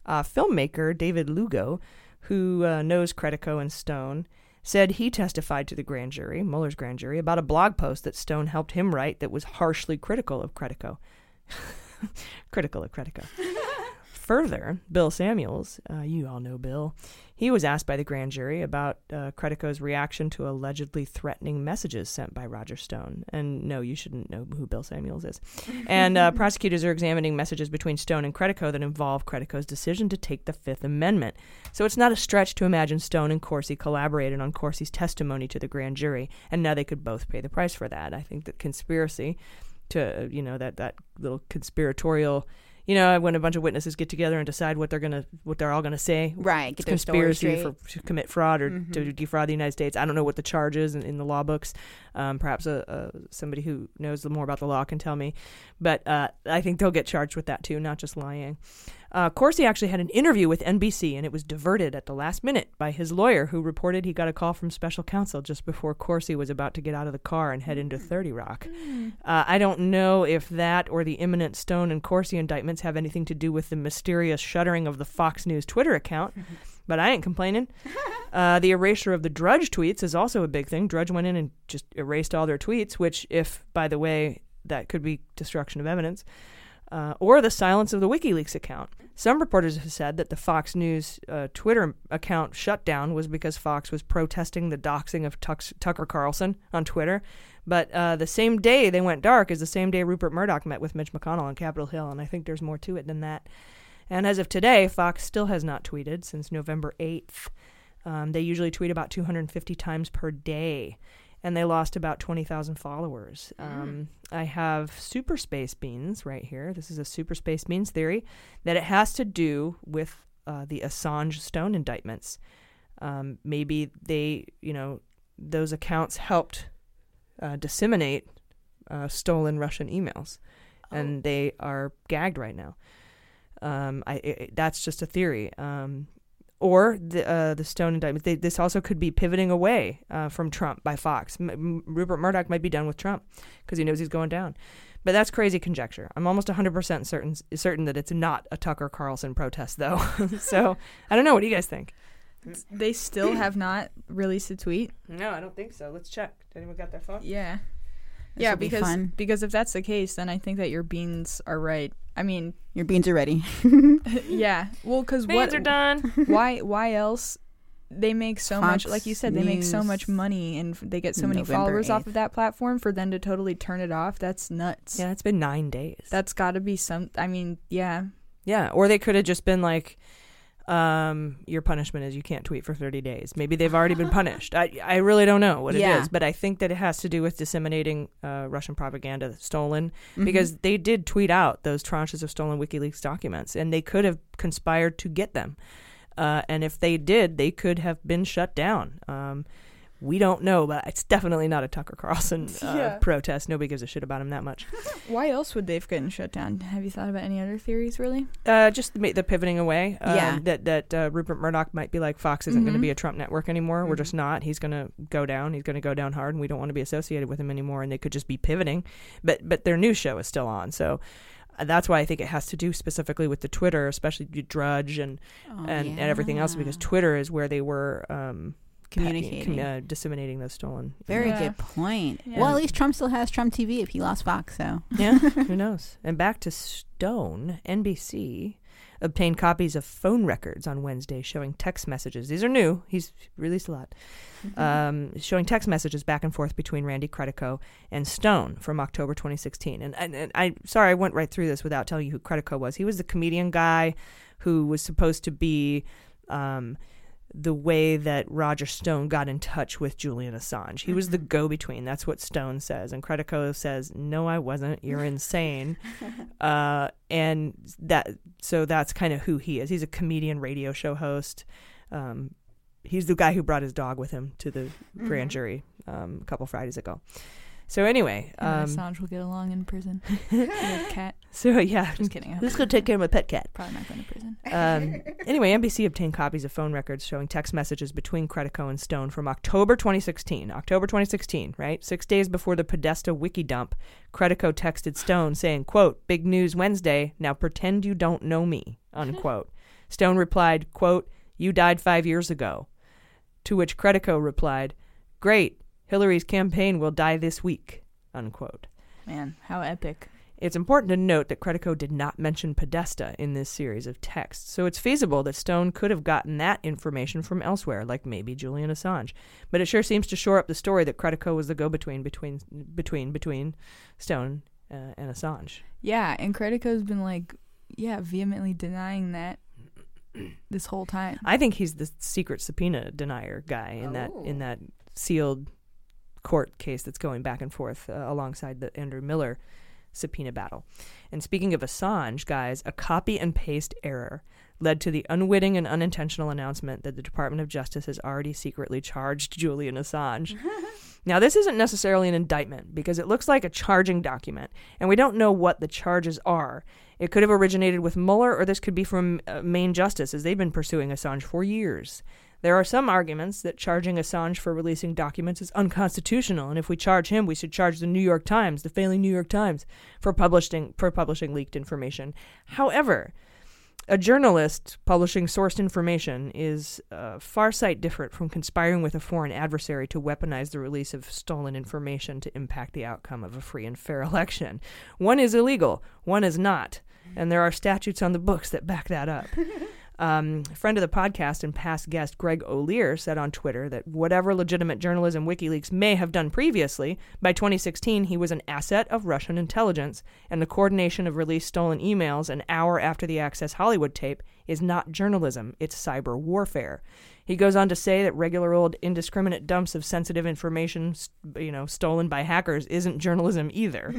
Filmmaker David Lugo, who knows Credico and Stone, said he testified to the grand jury, Mueller's grand jury, about a blog post that Stone helped him write that was harshly critical of Credico. Further, Bill Samuels, you all know Bill, he was asked by the grand jury about Credico's reaction to allegedly threatening messages sent by Roger Stone. And no, you shouldn't know who Bill Samuels is. And prosecutors are examining messages between Stone and Credico that involve Credico's decision to take the Fifth Amendment. So it's not a stretch to imagine Stone and Corsi collaborated on Corsi's testimony to the grand jury, and now they could both pay the price for that. I think that conspiracy to, that little conspiratorial... when a bunch of witnesses get together and decide what they're all gonna say, right? Get their conspiracy to commit fraud or to defraud the United States. I don't know what the charge is in the law books. Perhaps somebody who knows more about the law can tell me. But I think they'll get charged with that too, not just lying. Corsi actually had an interview with NBC, and it was diverted at the last minute by his lawyer, who reported he got a call from special counsel just before Corsi was about to get out of the car and head into 30 Rock. I don't know if that or the imminent Stone and Corsi indictments have anything to do with the mysterious shuttering of the Fox News Twitter account, but I ain't complaining. The erasure of the Drudge tweets is also a big thing. Drudge went in and just erased all their tweets, which, if, by the way, that could be destruction of evidence. Or the silence of the WikiLeaks account. Some reporters have said that the Fox News Twitter account shutdown was because Fox was protesting the doxing of Tucker Carlson on Twitter. But the same day they went dark is the same day Rupert Murdoch met with Mitch McConnell on Capitol Hill, and I think there's more to it than that. And as of today, Fox still has not tweeted since November 8th. They usually tweet about 250 times per day. And they lost about 20,000 followers. I have super space beans right here. This is a super space beans theory that it has to do with the Assange Stone indictments. Maybe they, those accounts helped disseminate stolen Russian emails. Oh. And they are gagged right now. That's just a theory. Or the Stone indictment. This also could be pivoting away from Trump by Fox. Rupert Murdoch might be done with Trump because he knows he's going down. But that's crazy conjecture. I'm almost 100% certain that it's not a Tucker Carlson protest, though. So I don't know. What do you guys think? They still have not released a tweet? No, I don't think so. Let's check. Anyone got their phone? Yeah. Yeah, because if that's the case, then I think that your beans are right. I mean, your beans are ready. Yeah. Well, because beans are done. Why else? They make so Fox much, like you said, they make so much money, and they get so many followers off of that platform. For them to totally turn it off, that's nuts. Yeah, it's been 9 days. That's got to be some. I mean, yeah. Yeah, or they could have just been like, your punishment is you can't tweet for 30 days. Maybe they've already been punished. I really don't know what it is, but I think that it has to do with disseminating Russian propaganda that's stolen, because they did tweet out those tranches of stolen WikiLeaks documents, and they could have conspired to get them. And if they did, they could have been shut down. We don't know, but it's definitely not a Tucker Carlson protest. Nobody gives a shit about him that much. Why else would they have gotten shut down? Have you thought about any other theories, really? Just the pivoting away. That Rupert Murdoch might be like, Fox isn't going to be a Trump network anymore. We're just not. He's going to go down. He's going to go down hard, and we don't want to be associated with him anymore. And they could just be pivoting. But their news show is still on, so... That's why I think it has to do specifically with the Twitter, especially Drudge and everything else, because Twitter is where they were disseminating those stolen. Very good point. Yeah. Well, at least Trump still has Trump TV if he lost Fox, so. Yeah, who knows? And back to Stone, NBC obtained copies of phone records on Wednesday showing text messages. These are new. He's released a lot. Showing text messages back and forth between Randy Credico and Stone from October 2016. And I'm sorry I went right through this without telling you who Credico was. He was the comedian guy who was supposed to be the way that Roger Stone got in touch with Julian Assange. He was the go-between. That's what Stone says. And Credico says, no, I wasn't. You're insane. So that's kind of who he is. He's a comedian, radio show host. He's the guy who brought his dog with him to the grand jury a couple Fridays ago. So anyway, Assange will get along in prison. Cat. So yeah, just kidding. Let's go take care of my pet cat. Probably not going to prison. Anyway, NBC obtained copies of phone records showing text messages between Credico and Stone from October 2016, right? 6 days before the Podesta wiki dump, Credico texted Stone saying, "Quote, big news Wednesday. Now pretend you don't know me." Unquote. Stone replied, "Quote, you died 5 years ago." To which Credico replied, "Great. Hillary's campaign will die this week," unquote. Man, how epic. It's important to note that Credico did not mention Podesta in this series of texts, so it's feasible that Stone could have gotten that information from elsewhere, like maybe Julian Assange. But it sure seems to shore up the story that Credico was the go-between between Stone and Assange. Yeah, and Credico's been like, vehemently denying that this whole time. I think he's the secret subpoena denier guy in that sealed court case that's going back and forth alongside the Andrew Miller subpoena battle. And speaking of Assange, guys, a copy and paste error led to the unwitting and unintentional announcement that the Department of Justice has already secretly charged Julian Assange. Now, this isn't necessarily an indictment because it looks like a charging document, and we don't know what the charges are. It could have originated with Mueller, or this could be from Maine Justice, as they've been pursuing Assange for years. There are some arguments that charging Assange for releasing documents is unconstitutional, and if we charge him, we should charge the New York Times, the failing New York Times, for publishing leaked information. However, a journalist publishing sourced information is far-sight different from conspiring with a foreign adversary to weaponize the release of stolen information to impact the outcome of a free and fair election. One is illegal, one is not, and there are statutes on the books that back that up. Friend of the podcast and past guest Greg O'Lear said on Twitter that whatever legitimate journalism WikiLeaks may have done previously, by 2016 he was an asset of Russian intelligence, and the coordination of released stolen emails an hour after the Access Hollywood tape is not journalism, it's cyber warfare. He goes on to say that regular old indiscriminate dumps of sensitive information, stolen by hackers, isn't journalism either,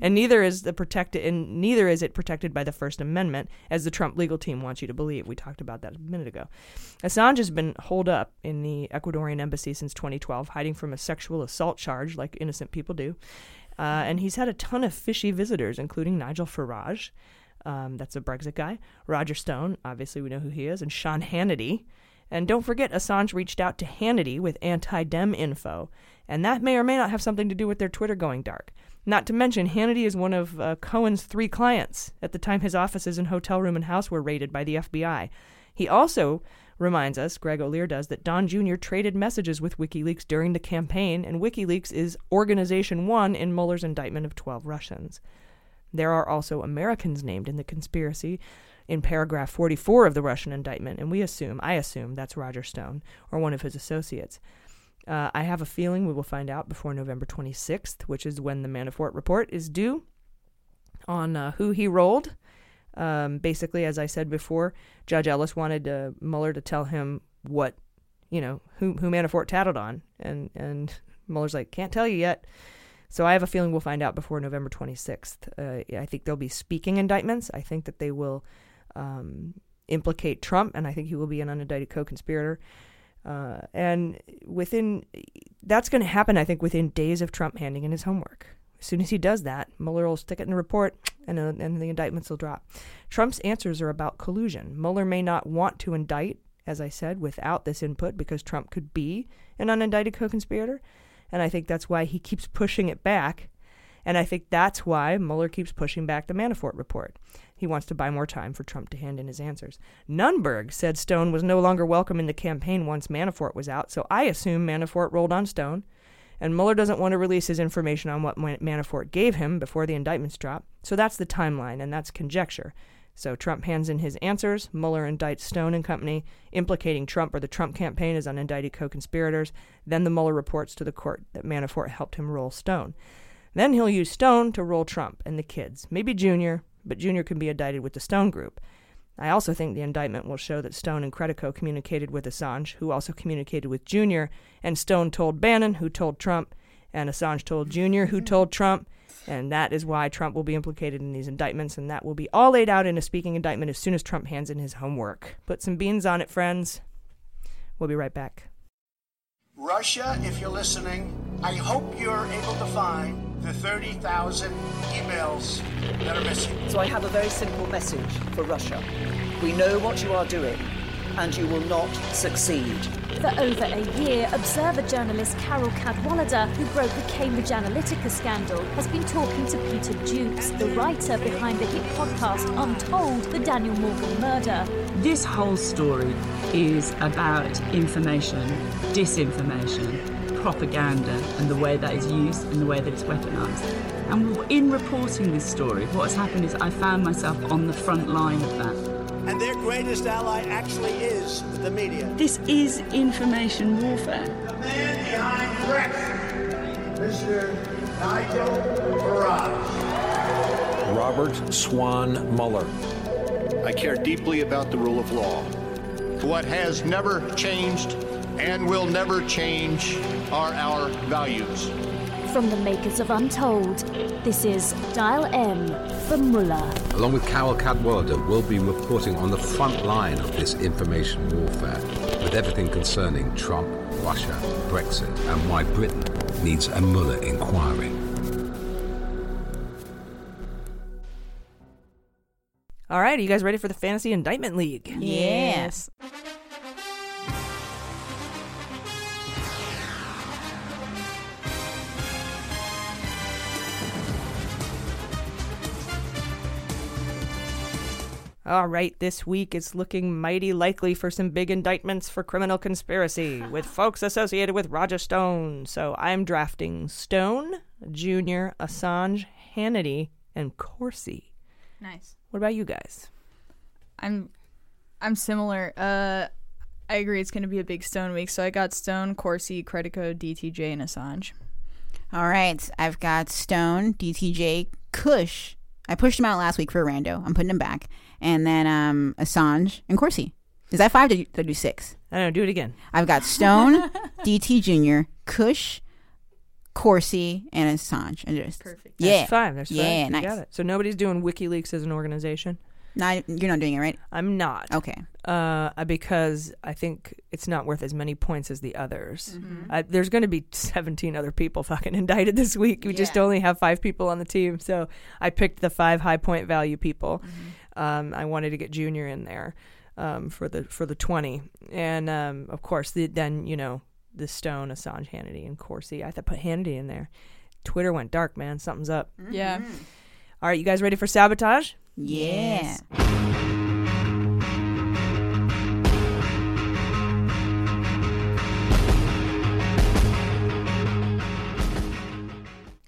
and neither is it protected by the First Amendment, as the Trump legal team wants you to believe. We talked about that a minute ago. Assange has been holed up in the Ecuadorian embassy since 2012, hiding from a sexual assault charge, like innocent people do, and he's had a ton of fishy visitors, including Nigel Farage, that's a Brexit guy, Roger Stone, obviously we know who he is, and Sean Hannity. And don't forget, Assange reached out to Hannity with anti-Dem info, and that may or may not have something to do with their Twitter going dark. Not to mention, Hannity is one of Cohen's three clients at the time his offices and hotel room and house were raided by the FBI. He also reminds us, Greg O'Lear does, that Don Jr. traded messages with WikiLeaks during the campaign, and WikiLeaks is Organization 1 in Mueller's indictment of 12 Russians. There are also Americans named in the conspiracy in paragraph 44 of the Russian indictment, and I assume that's Roger Stone or one of his associates. I have a feeling we will find out before November 26th, which is when the Manafort report is due, on who he rolled. Basically, as I said before, Judge Ellis wanted Mueller to tell him what, who Manafort tattled on. And Mueller's like, can't tell you yet. So I have a feeling we'll find out before November 26th. I think there'll be speaking indictments. I think that they will implicate Trump, and I think he will be an unindicted co-conspirator. And that's going to happen, I think, within days of Trump handing in his homework. As soon as he does that, Mueller will stick it in the report, and the indictments will drop. Trump's answers are about collusion. Mueller may not want to indict, as I said, without this input, because Trump could be an unindicted co-conspirator. And I think that's why he keeps pushing it back. And I think that's why Mueller keeps pushing back the Manafort report. He wants to buy more time for Trump to hand in his answers. Nunberg said Stone was no longer welcome in the campaign once Manafort was out, so I assume Manafort rolled on Stone. And Mueller doesn't want to release his information on what Manafort gave him before the indictments drop. So that's the timeline, and that's conjecture. So Trump hands in his answers. Mueller indicts Stone and company, implicating Trump or the Trump campaign as unindicted co-conspirators. Then the Mueller reports to the court that Manafort helped him roll Stone. Then he'll use Stone to roll Trump and the kids. Maybe Junior, but Junior can be indicted with the Stone group. I also think the indictment will show that Stone and Credico communicated with Assange, who also communicated with Junior, and Stone told Bannon, who told Trump, and Assange told Junior, who told Trump, and that is why Trump will be implicated in these indictments, and that will be all laid out in a speaking indictment as soon as Trump hands in his homework. Put some beans on it, friends. We'll be right back. Russia, if you're listening, I hope you're able to find the 30,000 emails that are missing. So I have a very simple message for Russia. We know what you are doing, and you will not succeed. For over a year, Observer journalist Carol Cadwalader, who broke the Cambridge Analytica scandal, has been talking to Peter Jukes, the writer behind the hit podcast Untold, the Daniel Morgan murder. This whole story is about information, disinformation, propaganda, and the way that is used and the way that it's weaponised. And in reporting this story, what's happened is I found myself on the front line of that. And their greatest ally actually is the media. This is information warfare. The man behind Brexit, Mr. Nigel Farage. Robert Swan Mueller. I care deeply about the rule of law. What has never changed and will never change are our values. From the makers of Untold, this is Dial M for Mueller. Along with Carol Cadwalader, we'll be reporting on the front line of this information warfare, with everything concerning Trump, Russia, Brexit, and why Britain needs a Mueller inquiry. All right, are you guys ready for the Fantasy Indictment League? Yes. All right, this week it's looking mighty likely for some big indictments for criminal conspiracy with folks associated with Roger Stone. So I'm drafting Stone, Junior, Assange, Hannity, and Corsi. Nice. What about you guys? I'm similar. I agree it's going to be a big Stone week. So I got Stone, Corsi, Credico, DTJ, and Assange. All right, I've got Stone, DTJ, Kush. I pushed him out last week for a rando. I'm putting him back. And then Assange and Corsi. Is that five? Did I do six? I don't know. Do it again. I've got Stone, DT Jr., Kush, Corsi, and Assange. And just, perfect. Yeah. That's five. There's five. Yeah, nice. Got it. So nobody's doing WikiLeaks as an organization? You're not doing it, right? I'm not. Okay. Because I think it's not worth as many points as the others. Mm-hmm. There's going to be 17 other people fucking indicted this week. We just only have five people on the team. So I picked the five high point value people. Mm-hmm. I wanted to get Junior in there for the 20. And, of course, the Stone, Assange, Hannity, and Corsi. I thought put Hannity in there. Twitter went dark, man. Something's up. Mm-hmm. Yeah. All right, you guys ready for sabotage? Yeah. Yes.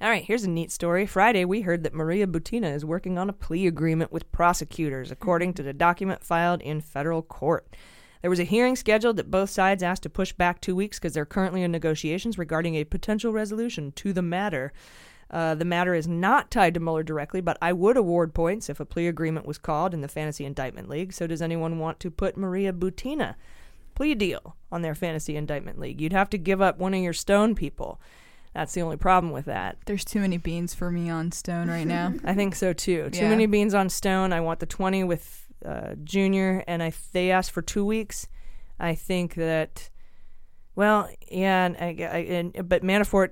All right, here's a neat story. Friday, we heard that Maria Butina is working on a plea agreement with prosecutors, according to the document filed in federal court. There was a hearing scheduled that both sides asked to push back 2 weeks because they're currently in negotiations regarding a potential resolution to the matter. The matter is not tied to Mueller directly, but I would award points if a plea agreement was called in the Fantasy Indictment League. So does anyone want to put Maria Butina plea deal on their Fantasy Indictment League? You'd have to give up one of your Stone people. That's the only problem with that. There's too many beans for me on Stone right now. I think so, too. Yeah. Too many beans on Stone. I want the 20 with Junior, and they asked for 2 weeks. I think that, well, yeah, but Manafort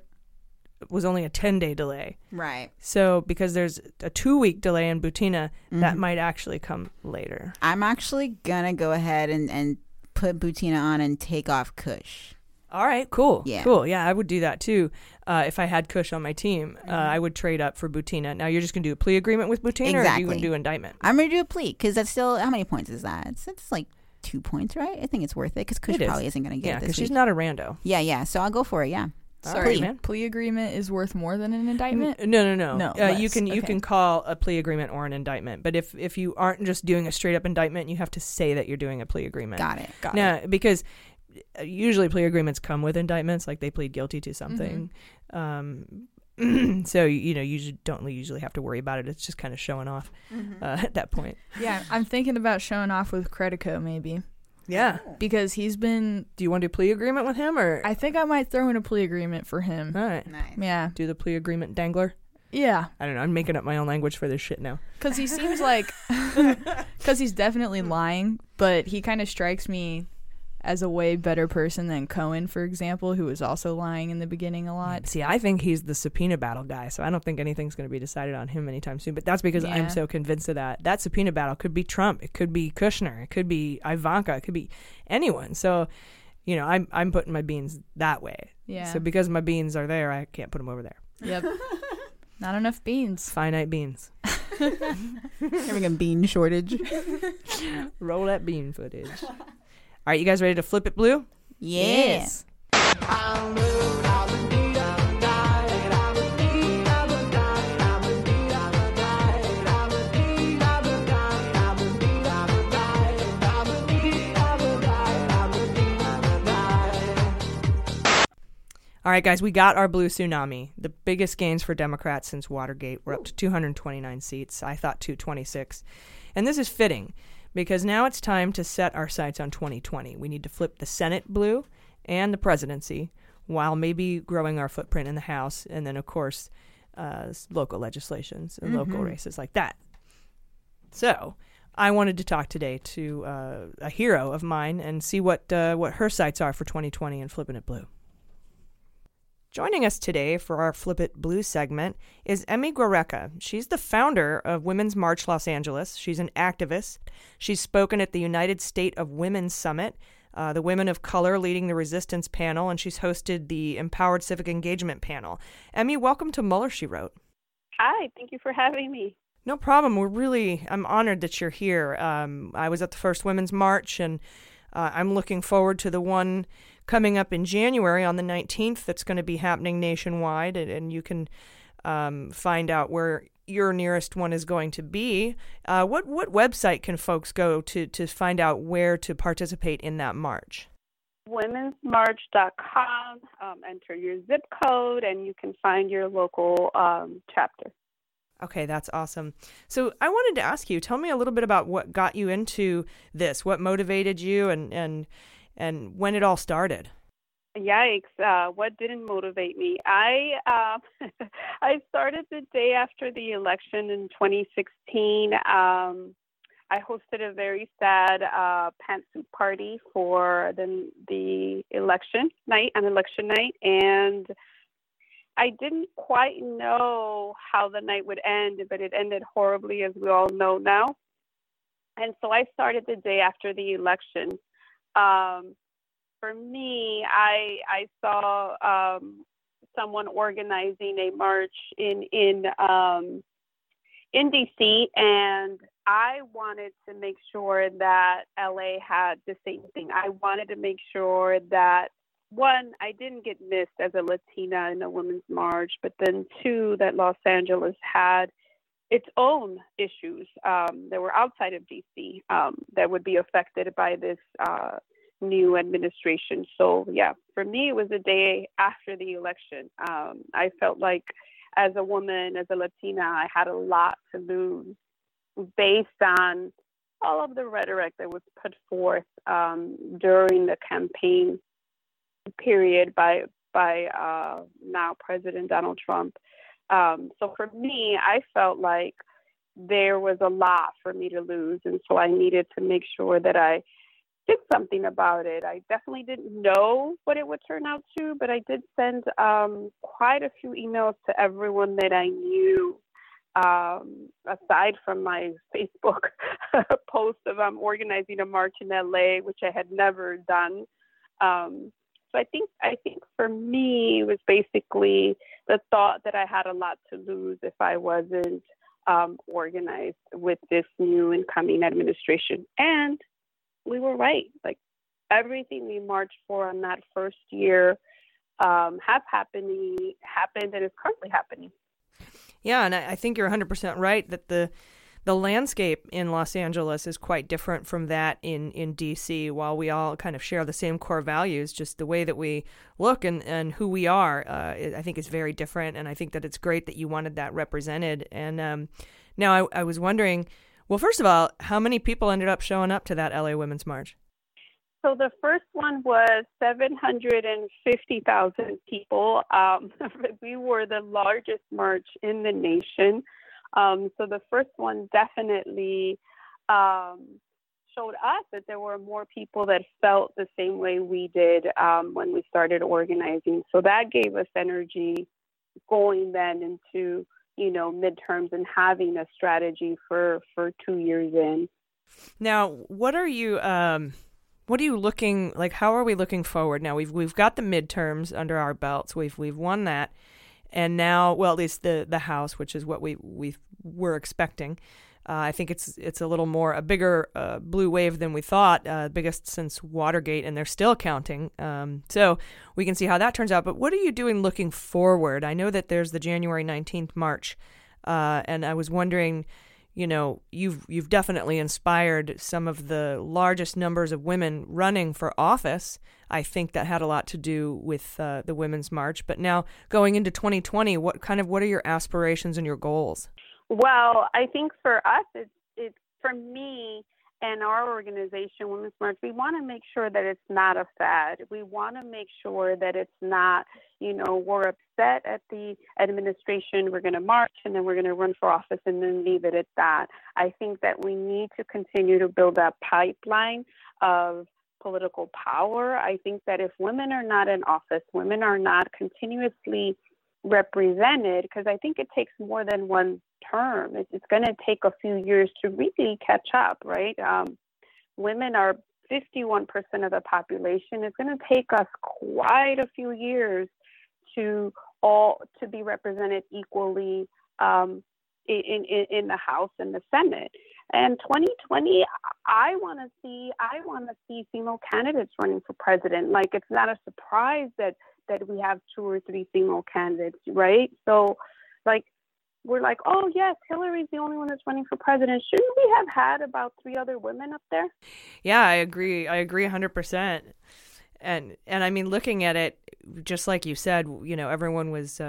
was only a 10-day delay. Right. So because there's a 2-week delay in Butina, mm-hmm. that might actually come later. I'm actually going to go ahead and put Butina on and take off Kush. All right, cool. Yeah. Cool. Yeah, I would do that too. If I had Kush on my team, mm-hmm. I would trade up for Butina. Now, you're just going to do a plea agreement with Butina, exactly. Or are you going to do indictment? I'm going to do a plea because that's still, how many points is that? It's like 2 points, right? I think it's worth it because Kush probably isn't going to get it this week. Yeah, because she's not a rando. Yeah. So I'll go for it. Yeah. Sorry, man. Plea agreement is worth more than an indictment? No. You can call a plea agreement or an indictment, but if you aren't just doing a straight up indictment, you have to say that you're doing a plea agreement. Got it. Because usually plea agreements come with indictments, like they plead guilty to something. Mm-hmm. So, you don't usually have to worry about it. It's just kind of showing off at that point. Yeah, I'm thinking about showing off with Credico maybe. Yeah. Because he's been... Do you want to do a plea agreement with him? Or I think I might throw in a plea agreement for him. All right. Nice. Yeah. Do the plea agreement dangler? Yeah. I don't know. I'm making up my own language for this shit now. Because he seems like... Because he's definitely lying, but he kind of strikes me... as a way better person than Cohen, for example, who was also lying in the beginning a lot. See, I think he's the subpoena battle guy, so I don't think anything's going to be decided on him anytime soon, but that's because I'm so convinced of that. That subpoena battle could be Trump. It could be Kushner. It could be Ivanka. It could be anyone. So, I'm putting my beans that way. Yeah. So because my beans are there, I can't put them over there. Yep. Not enough beans. Finite beans. Having a bean shortage. Roll that bean footage. All right, you guys ready to flip it blue? Yes. All right, guys, we got our blue tsunami. The biggest gains for Democrats since Watergate. We're up to 229 seats. I thought 226. And this is fitting. Because now it's time to set our sights on 2020. We need to flip the Senate blue and the presidency while maybe growing our footprint in the House and then, of course, local legislations and local races like that. So I wanted to talk today to a hero of mine and see what her sights are for 2020 and flipping it blue. Joining us today for our Flip It Blue segment is Emi Guereca. She's the founder of Women's March Los Angeles. She's an activist. She's spoken at the United State of Women Summit, the Women of Color leading the Resistance Panel, and she's hosted the Empowered Civic Engagement Panel. Emi, welcome to Mueller, She Wrote. Hi, thank you for having me. No problem. I'm honored that you're here. I was at the first Women's March, and I'm looking forward to the one coming up in January on the 19th that's going to be happening nationwide, and you can find out where your nearest one is going to be. What website can folks go to find out where to participate in that march? Womensmarch.com. Enter your zip code, and you can find your local chapter. Okay, that's awesome. So I wanted to ask you, tell me a little bit about what got you into this, what motivated you, and when it all started. Yikes. What didn't motivate me? I started the day after the election in 2016. I hosted a very sad pantsuit party for the election night, and I didn't quite know how the night would end, but it ended horribly, as we all know now. And so I started the day after the election. For me, I saw someone organizing a march in DC, and I wanted to make sure that LA had the same thing. I wanted to make sure that, one, I didn't get missed as a Latina in a women's march, but then two, that Los Angeles had its own issues that were outside of DC that would be affected by this new administration. So yeah, for me, it was the day after the election. I felt like as a woman, as a Latina, I had a lot to lose based on all of the rhetoric that was put forth during the campaign period by now President Donald Trump. So for me, I felt like there was a lot for me to lose. And so I needed to make sure that I did something about it. I definitely didn't know what it would turn out to, but I did send quite a few emails to everyone that I knew, aside from my Facebook post of organizing a march in LA, which I had never done. So I think for me, it was basically the thought that I had a lot to lose if I wasn't organized with this new incoming administration. And we were right. Like, everything we marched for on that first year happened and is currently happening. Yeah, and I think you're 100% right that the landscape in Los Angeles is quite different from that in D.C. While we all kind of share the same core values, just the way that we look and who we are, I think is very different. And I think that it's great that you wanted that represented. And now I was wondering, well, first of all, how many people ended up showing up to that L.A. Women's March? So the first one was 750,000 people. We were the largest march in the nation. So the first one definitely showed us that there were more people that felt the same way we did when we started organizing. So that gave us energy going then into, midterms and having a strategy for 2 years in. Now, what are you looking like? How are we looking forward? Now we've got the midterms under our belts. We've won that. And now, well, at least the House, which is what we were expecting. I think it's a bigger blue wave than we thought, biggest since Watergate, and they're still counting. So we can see how that turns out. But what are you doing looking forward? I know that there's the January 19th march, and I was wondering, you've definitely inspired some of the largest numbers of women running for office. I think that had a lot to do with the Women's March. But now going into 2020, what are your aspirations and your goals? Well, I think for us, it's for me and our organization, Women's March, we want to make sure that it's not a fad. We want to make sure that it's not, we're upset at the administration, we're going to march, and then we're going to run for office and then leave it at that. I think that we need to continue to build that pipeline of political power. I think that if women are not in office, women are not continuously represented, because I think it takes more than one term. It's going to take a few years to really catch up, right? Women are 51% of the population. It's going to take us quite a few years to be represented equally in the House and the Senate. And 2020, I want to see female candidates running for president. Like, it's not a surprise that we have two or three female candidates, right? So, we're like, oh, yes, Hillary's the only one that's running for president. Shouldn't we have had about three other women up there? Yeah, I agree 100%. And I mean, looking at it, just like you said, everyone was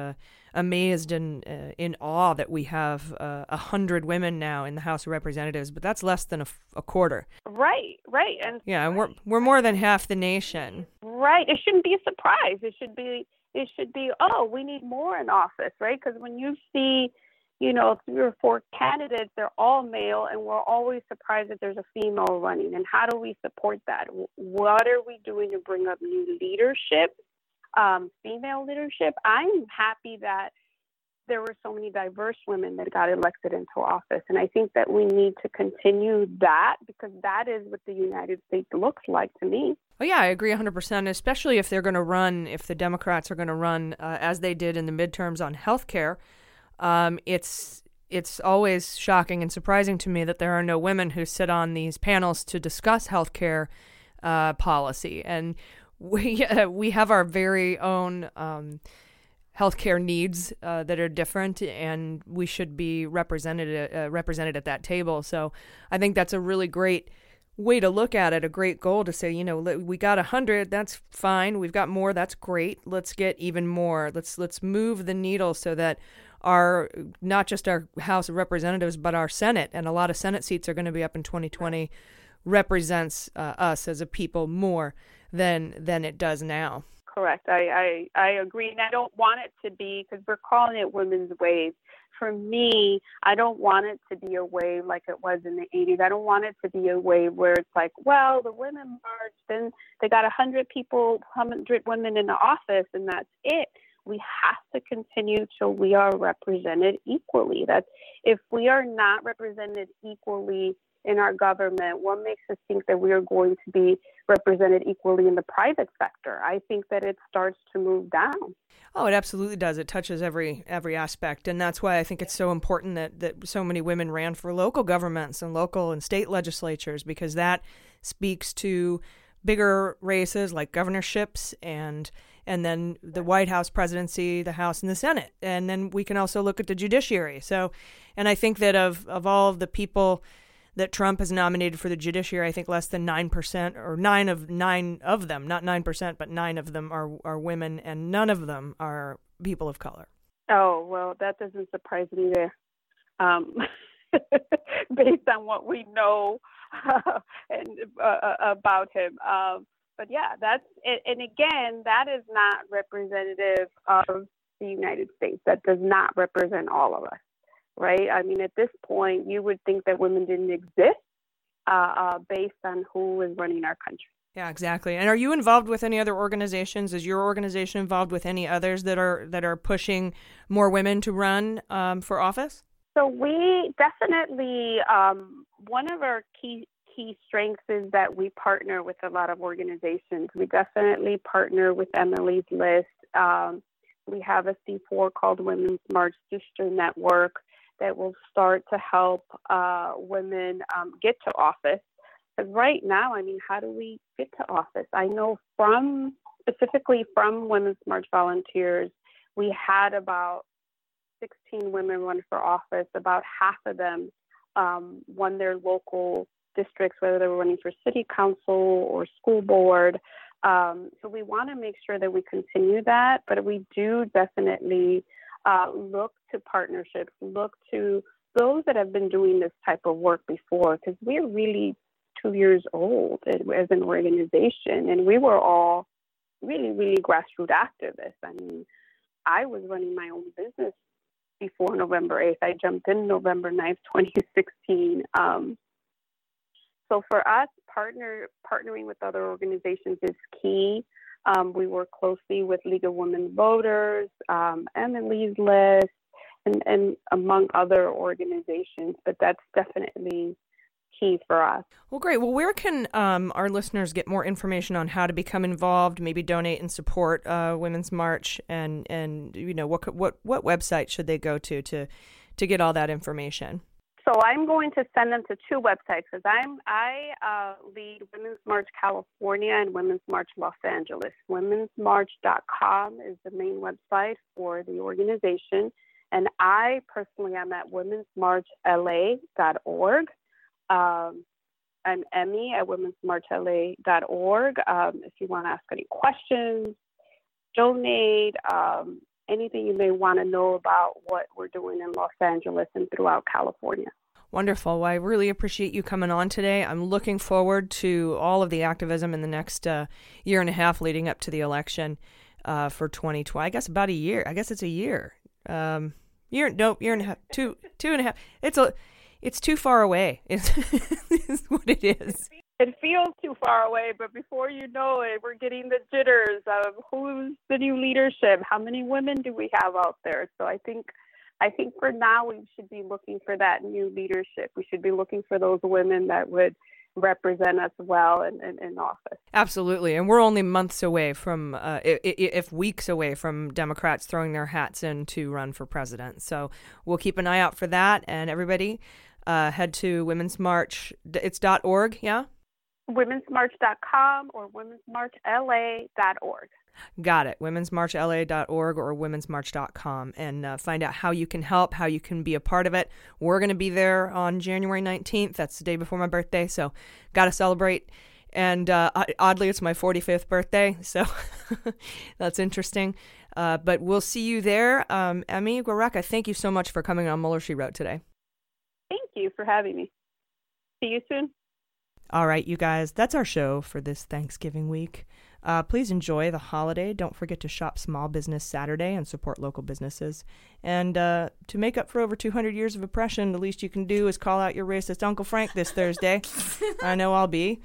amazed and in awe that we have 100 women now in the House of Representatives, but that's less than a quarter. Right. And yeah, and we're more than half the nation. Right. It shouldn't be a surprise. It should be, oh, we need more in office, right? Because when you see, three or four candidates, they're all male, and we're always surprised that there's a female running. And how do we support that? What are we doing to bring up new leadership, female leadership? I'm happy that there were so many diverse women that got elected into office. And I think that we need to continue that, because that is what the United States looks like to me. Oh, yeah, I agree 100%, especially if they're going to run, if the Democrats are going to run as they did in the midterms on health care. It's always shocking and surprising to me that there are no women who sit on these panels to discuss health care policy. And we have our very own healthcare needs that are different, and we should be represented at that table. So I think that's a really great way to look at it, a great goal to say, you know, we got 100, that's fine. We've got more, that's great. Let's get even more. Let's move the needle so that our, not just our House of Representatives, but our Senate, and a lot of Senate seats are going to be up in 2020, represents us as a people more than it does now. Correct. I agree. And I don't want it to be, because we're calling it women's wave. For me, I don't want it to be a wave like it was in the 80s. I don't want it to be a wave where it's like, well, the women marched and they got 100 women in the office and that's it. We have to continue till we are represented equally. That's, if we are not represented equally in our government, what makes us think that we are going to be represented equally in the private sector? I think that it starts to move down. Oh, it absolutely does. It touches every aspect. And that's why I think it's so important that so many women ran for local governments and local and state legislatures, because that speaks to bigger races like governorships and then the White House presidency, the House and the Senate. And then we can also look at the judiciary. So, and I think that of all of the people that Trump has nominated for the judiciary, I think less than 9% or nine of them, not 9%, but nine of them are women, and none of them are people of color. Oh, well, that doesn't surprise me there. Based on what we know and about him. But yeah, that's it. And again, that is not representative of the United States. That does not represent all of us. Right? I mean, at this point, you would think that women didn't exist based on who is running our country. Yeah, exactly. And are you involved with any other organizations? Is your organization involved with any others that are pushing more women to run for office? So we definitely, one of our key strengths is that we partner with a lot of organizations. We definitely partner with Emily's List. We have a C4 called Women's March Sister Network that will start to help women get to office. Because right now, I mean, how do we get to office? I know specifically from Women's March volunteers, we had about 16 women run for office. About half of them won their local districts, whether they were running for city council or school board. So we want to make sure that we continue that, but we do definitely look to partnerships, look to those that have been doing this type of work before, because we're really 2 years old as an organization, and we were all really, really grassroots activists. I mean, I was running my own business before November 8th. I jumped in November 9th, 2016. So for us, partnering with other organizations is key. We work closely with League of Women Voters, Emily's List, and among other organizations. But that's definitely key for us. Well, great. Well, where can our listeners get more information on how to become involved, maybe donate and support Women's March? And you know, what website should they go to get all that information? So I'm going to send them to two websites, because I lead Women's March California and Women's March Los Angeles. Women'sMarch.com is the main website for the organization, and I personally am at Women'sMarchLA.org. I'm Emi at Women'sMarchLA.org. If you want to ask any questions, donate, anything you may want to know about what we're doing in Los Angeles and throughout California. Wonderful. Well, I really appreciate you coming on today. I'm looking forward to all of the activism in the next year and a half leading up to the election for 2020. I guess about a year. I guess it's a year. Year and a half. Two and a half. It's too far away. Is what it is. It feels too far away, but before you know it, we're getting the jitters of who's the new leadership, how many women do we have out there. So I think I think for now we should be looking for that new leadership. We should be looking for those women that would represent us well in office. Absolutely. And we're only months away from, if weeks away from Democrats throwing their hats in to run for president. So we'll keep an eye out for that. And everybody head to Women's March. It's .org, yeah? womensmarch.com or womensmarchla.org. Got it. womensmarchla.org or womensmarch.com, and find out how you can help, how you can be a part of it. We're going to be there on January 19th. That's the day before my birthday, so got to celebrate. And oddly, it's my 45th birthday, so that's interesting. But we'll see you there. Emi Guereca, thank you so much for coming on Mueller, She Wrote today. Thank you for having me. See you soon. All right, you guys, that's our show for this Thanksgiving week. Please enjoy the holiday. Don't forget to shop Small Business Saturday and support local businesses. And to make up for over 200 years of oppression, the least you can do is call out your racist Uncle Frank this Thursday. I know I'll be.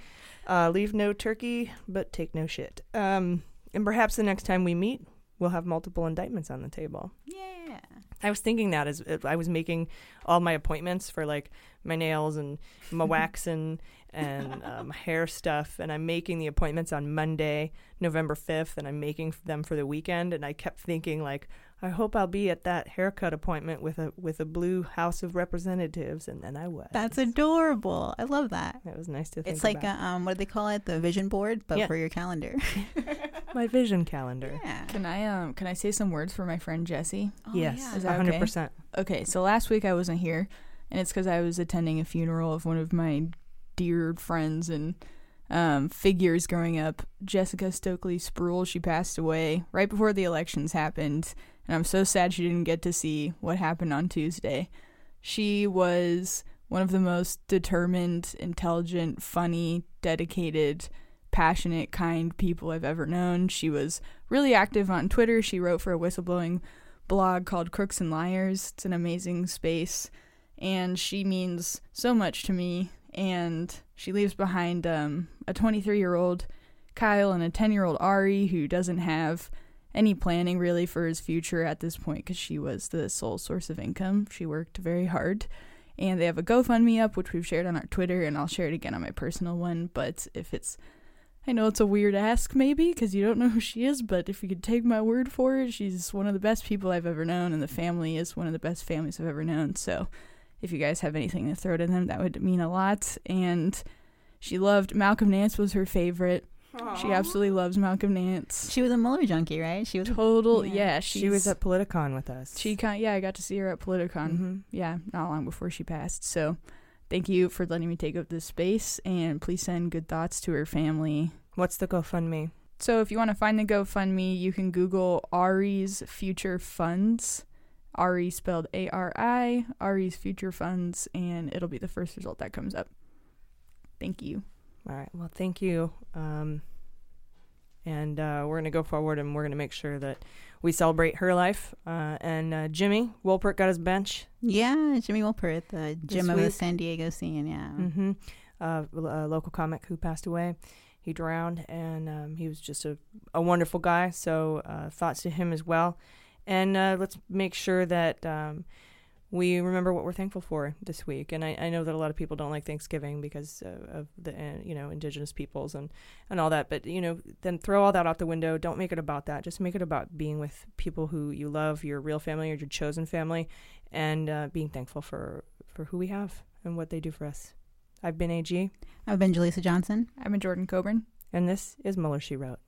Leave no turkey, but take no shit. And perhaps the next time we meet, we'll have multiple indictments on the table. Yeah. I was thinking that as I was making all my appointments for, like, my nails and my waxing and hair stuff, and I'm making the appointments on Monday, November 5th, and I'm making them for the weekend, and I kept thinking, like, I hope I'll be at that haircut appointment with a blue House of Representatives, and then I was. That's adorable. I love that. It was nice to think about. It's like a, what do they call it? The vision board, but yeah, for your calendar. My vision calendar. Yeah. Can I say some words for my friend Jesse? Oh, yes, yeah. Is that 100%. Okay, so last week I wasn't here, and it's because I was attending a funeral of one of my dear friends and figures growing up, Jessica Stokely Sproul. She passed away right before the elections happened, and I'm so sad she didn't get to see what happened on Tuesday. She was one of the most determined, intelligent, funny, dedicated, passionate, kind people I've ever known. She was really active on Twitter. She wrote for a whistleblowing blog called Crooks and Liars. It's an amazing space, and she means so much to me. And she leaves behind a 23-year-old Kyle and a 10-year-old Ari, who doesn't have any planning really for his future at this point because she was the sole source of income. She worked very hard. And they have a GoFundMe up, which we've shared on our Twitter, and I'll share it again on my personal one. But if it's, I know it's a weird ask maybe because you don't know who she is, but if you could take my word for it, she's one of the best people I've ever known, and the family is one of the best families I've ever known. So if you guys have anything to throw to them, that would mean a lot. And she loved Malcolm Nance, was her favorite. Aww. She absolutely loves Malcolm Nance. She was a Mueller junkie, right? She was total. Yeah, she was at Politicon with us. Yeah, I got to see her at Politicon. Mm-hmm. Yeah, not long before she passed. So, thank you for letting me take up this space, and please send good thoughts to her family. What's the GoFundMe? So, if you want to find the GoFundMe, you can Google Ari's Future Funds. Ari spelled A-R-I, Ari's Future Funds, and it'll be the first result that comes up. Thank you. All right. Well, thank you. And we're going to go forward, and we're going to make sure that we celebrate her life. And Jimmy Wolpert got his bench. Yeah, Jimmy Wolpert, the Jim of the San Diego scene, yeah. Mm-hmm. A local comic who passed away. He drowned, and he was just a wonderful guy, so thoughts to him as well. And let's make sure that we remember what we're thankful for this week. And I know that a lot of people don't like Thanksgiving because of the, indigenous peoples and all that. But, then throw all that out the window. Don't make it about that. Just make it about being with people who you love, your real family or your chosen family, and being thankful for who we have and what they do for us. I've been AG. I've been Jaleesa Johnson. I've been Jordan Coburn. And this is Mueller, She Wrote.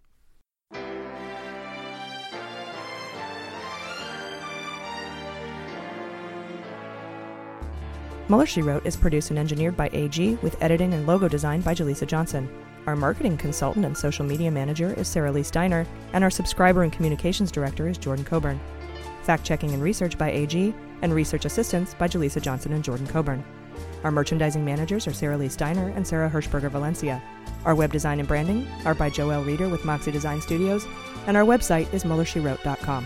Mueller, She Wrote is produced and engineered by AG, with editing and logo design by Jaleesa Johnson. Our marketing consultant and social media manager is Sarah Lee Steiner, and our subscriber and communications director is Jordan Coburn. Fact-checking and research by AG, and research assistance by Jaleesa Johnson and Jordan Coburn. Our merchandising managers are Sarah Lee Steiner and Sarah Hirschberger Valencia. Our web design and branding are by Joelle Reeder with Moxie Design Studios, and our website is MuellerSheWrote.com.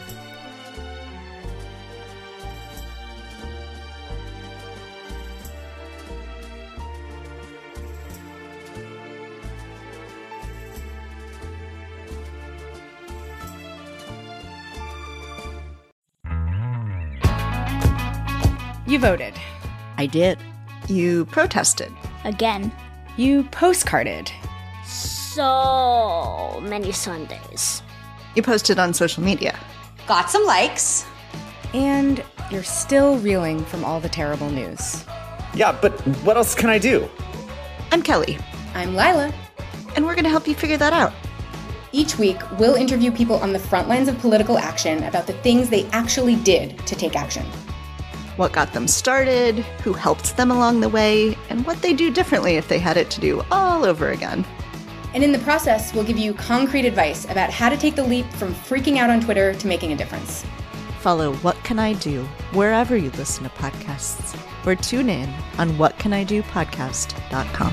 You voted. I did. You protested. Again. You postcarded. So many Sundays. You posted on social media. Got some likes. And you're still reeling from all the terrible news. Yeah, but what else can I do? I'm Kelly. I'm Lila. And we're going to help you figure that out. Each week, we'll interview people on the front lines of political action about the things they actually did to take action. What got them started, who helped them along the way, and what they do differently if they had it to do all over again. And in the process, we'll give you concrete advice about how to take the leap from freaking out on Twitter to making a difference. Follow What Can I Do wherever you listen to podcasts, or tune in on whatcanidopodcast.com.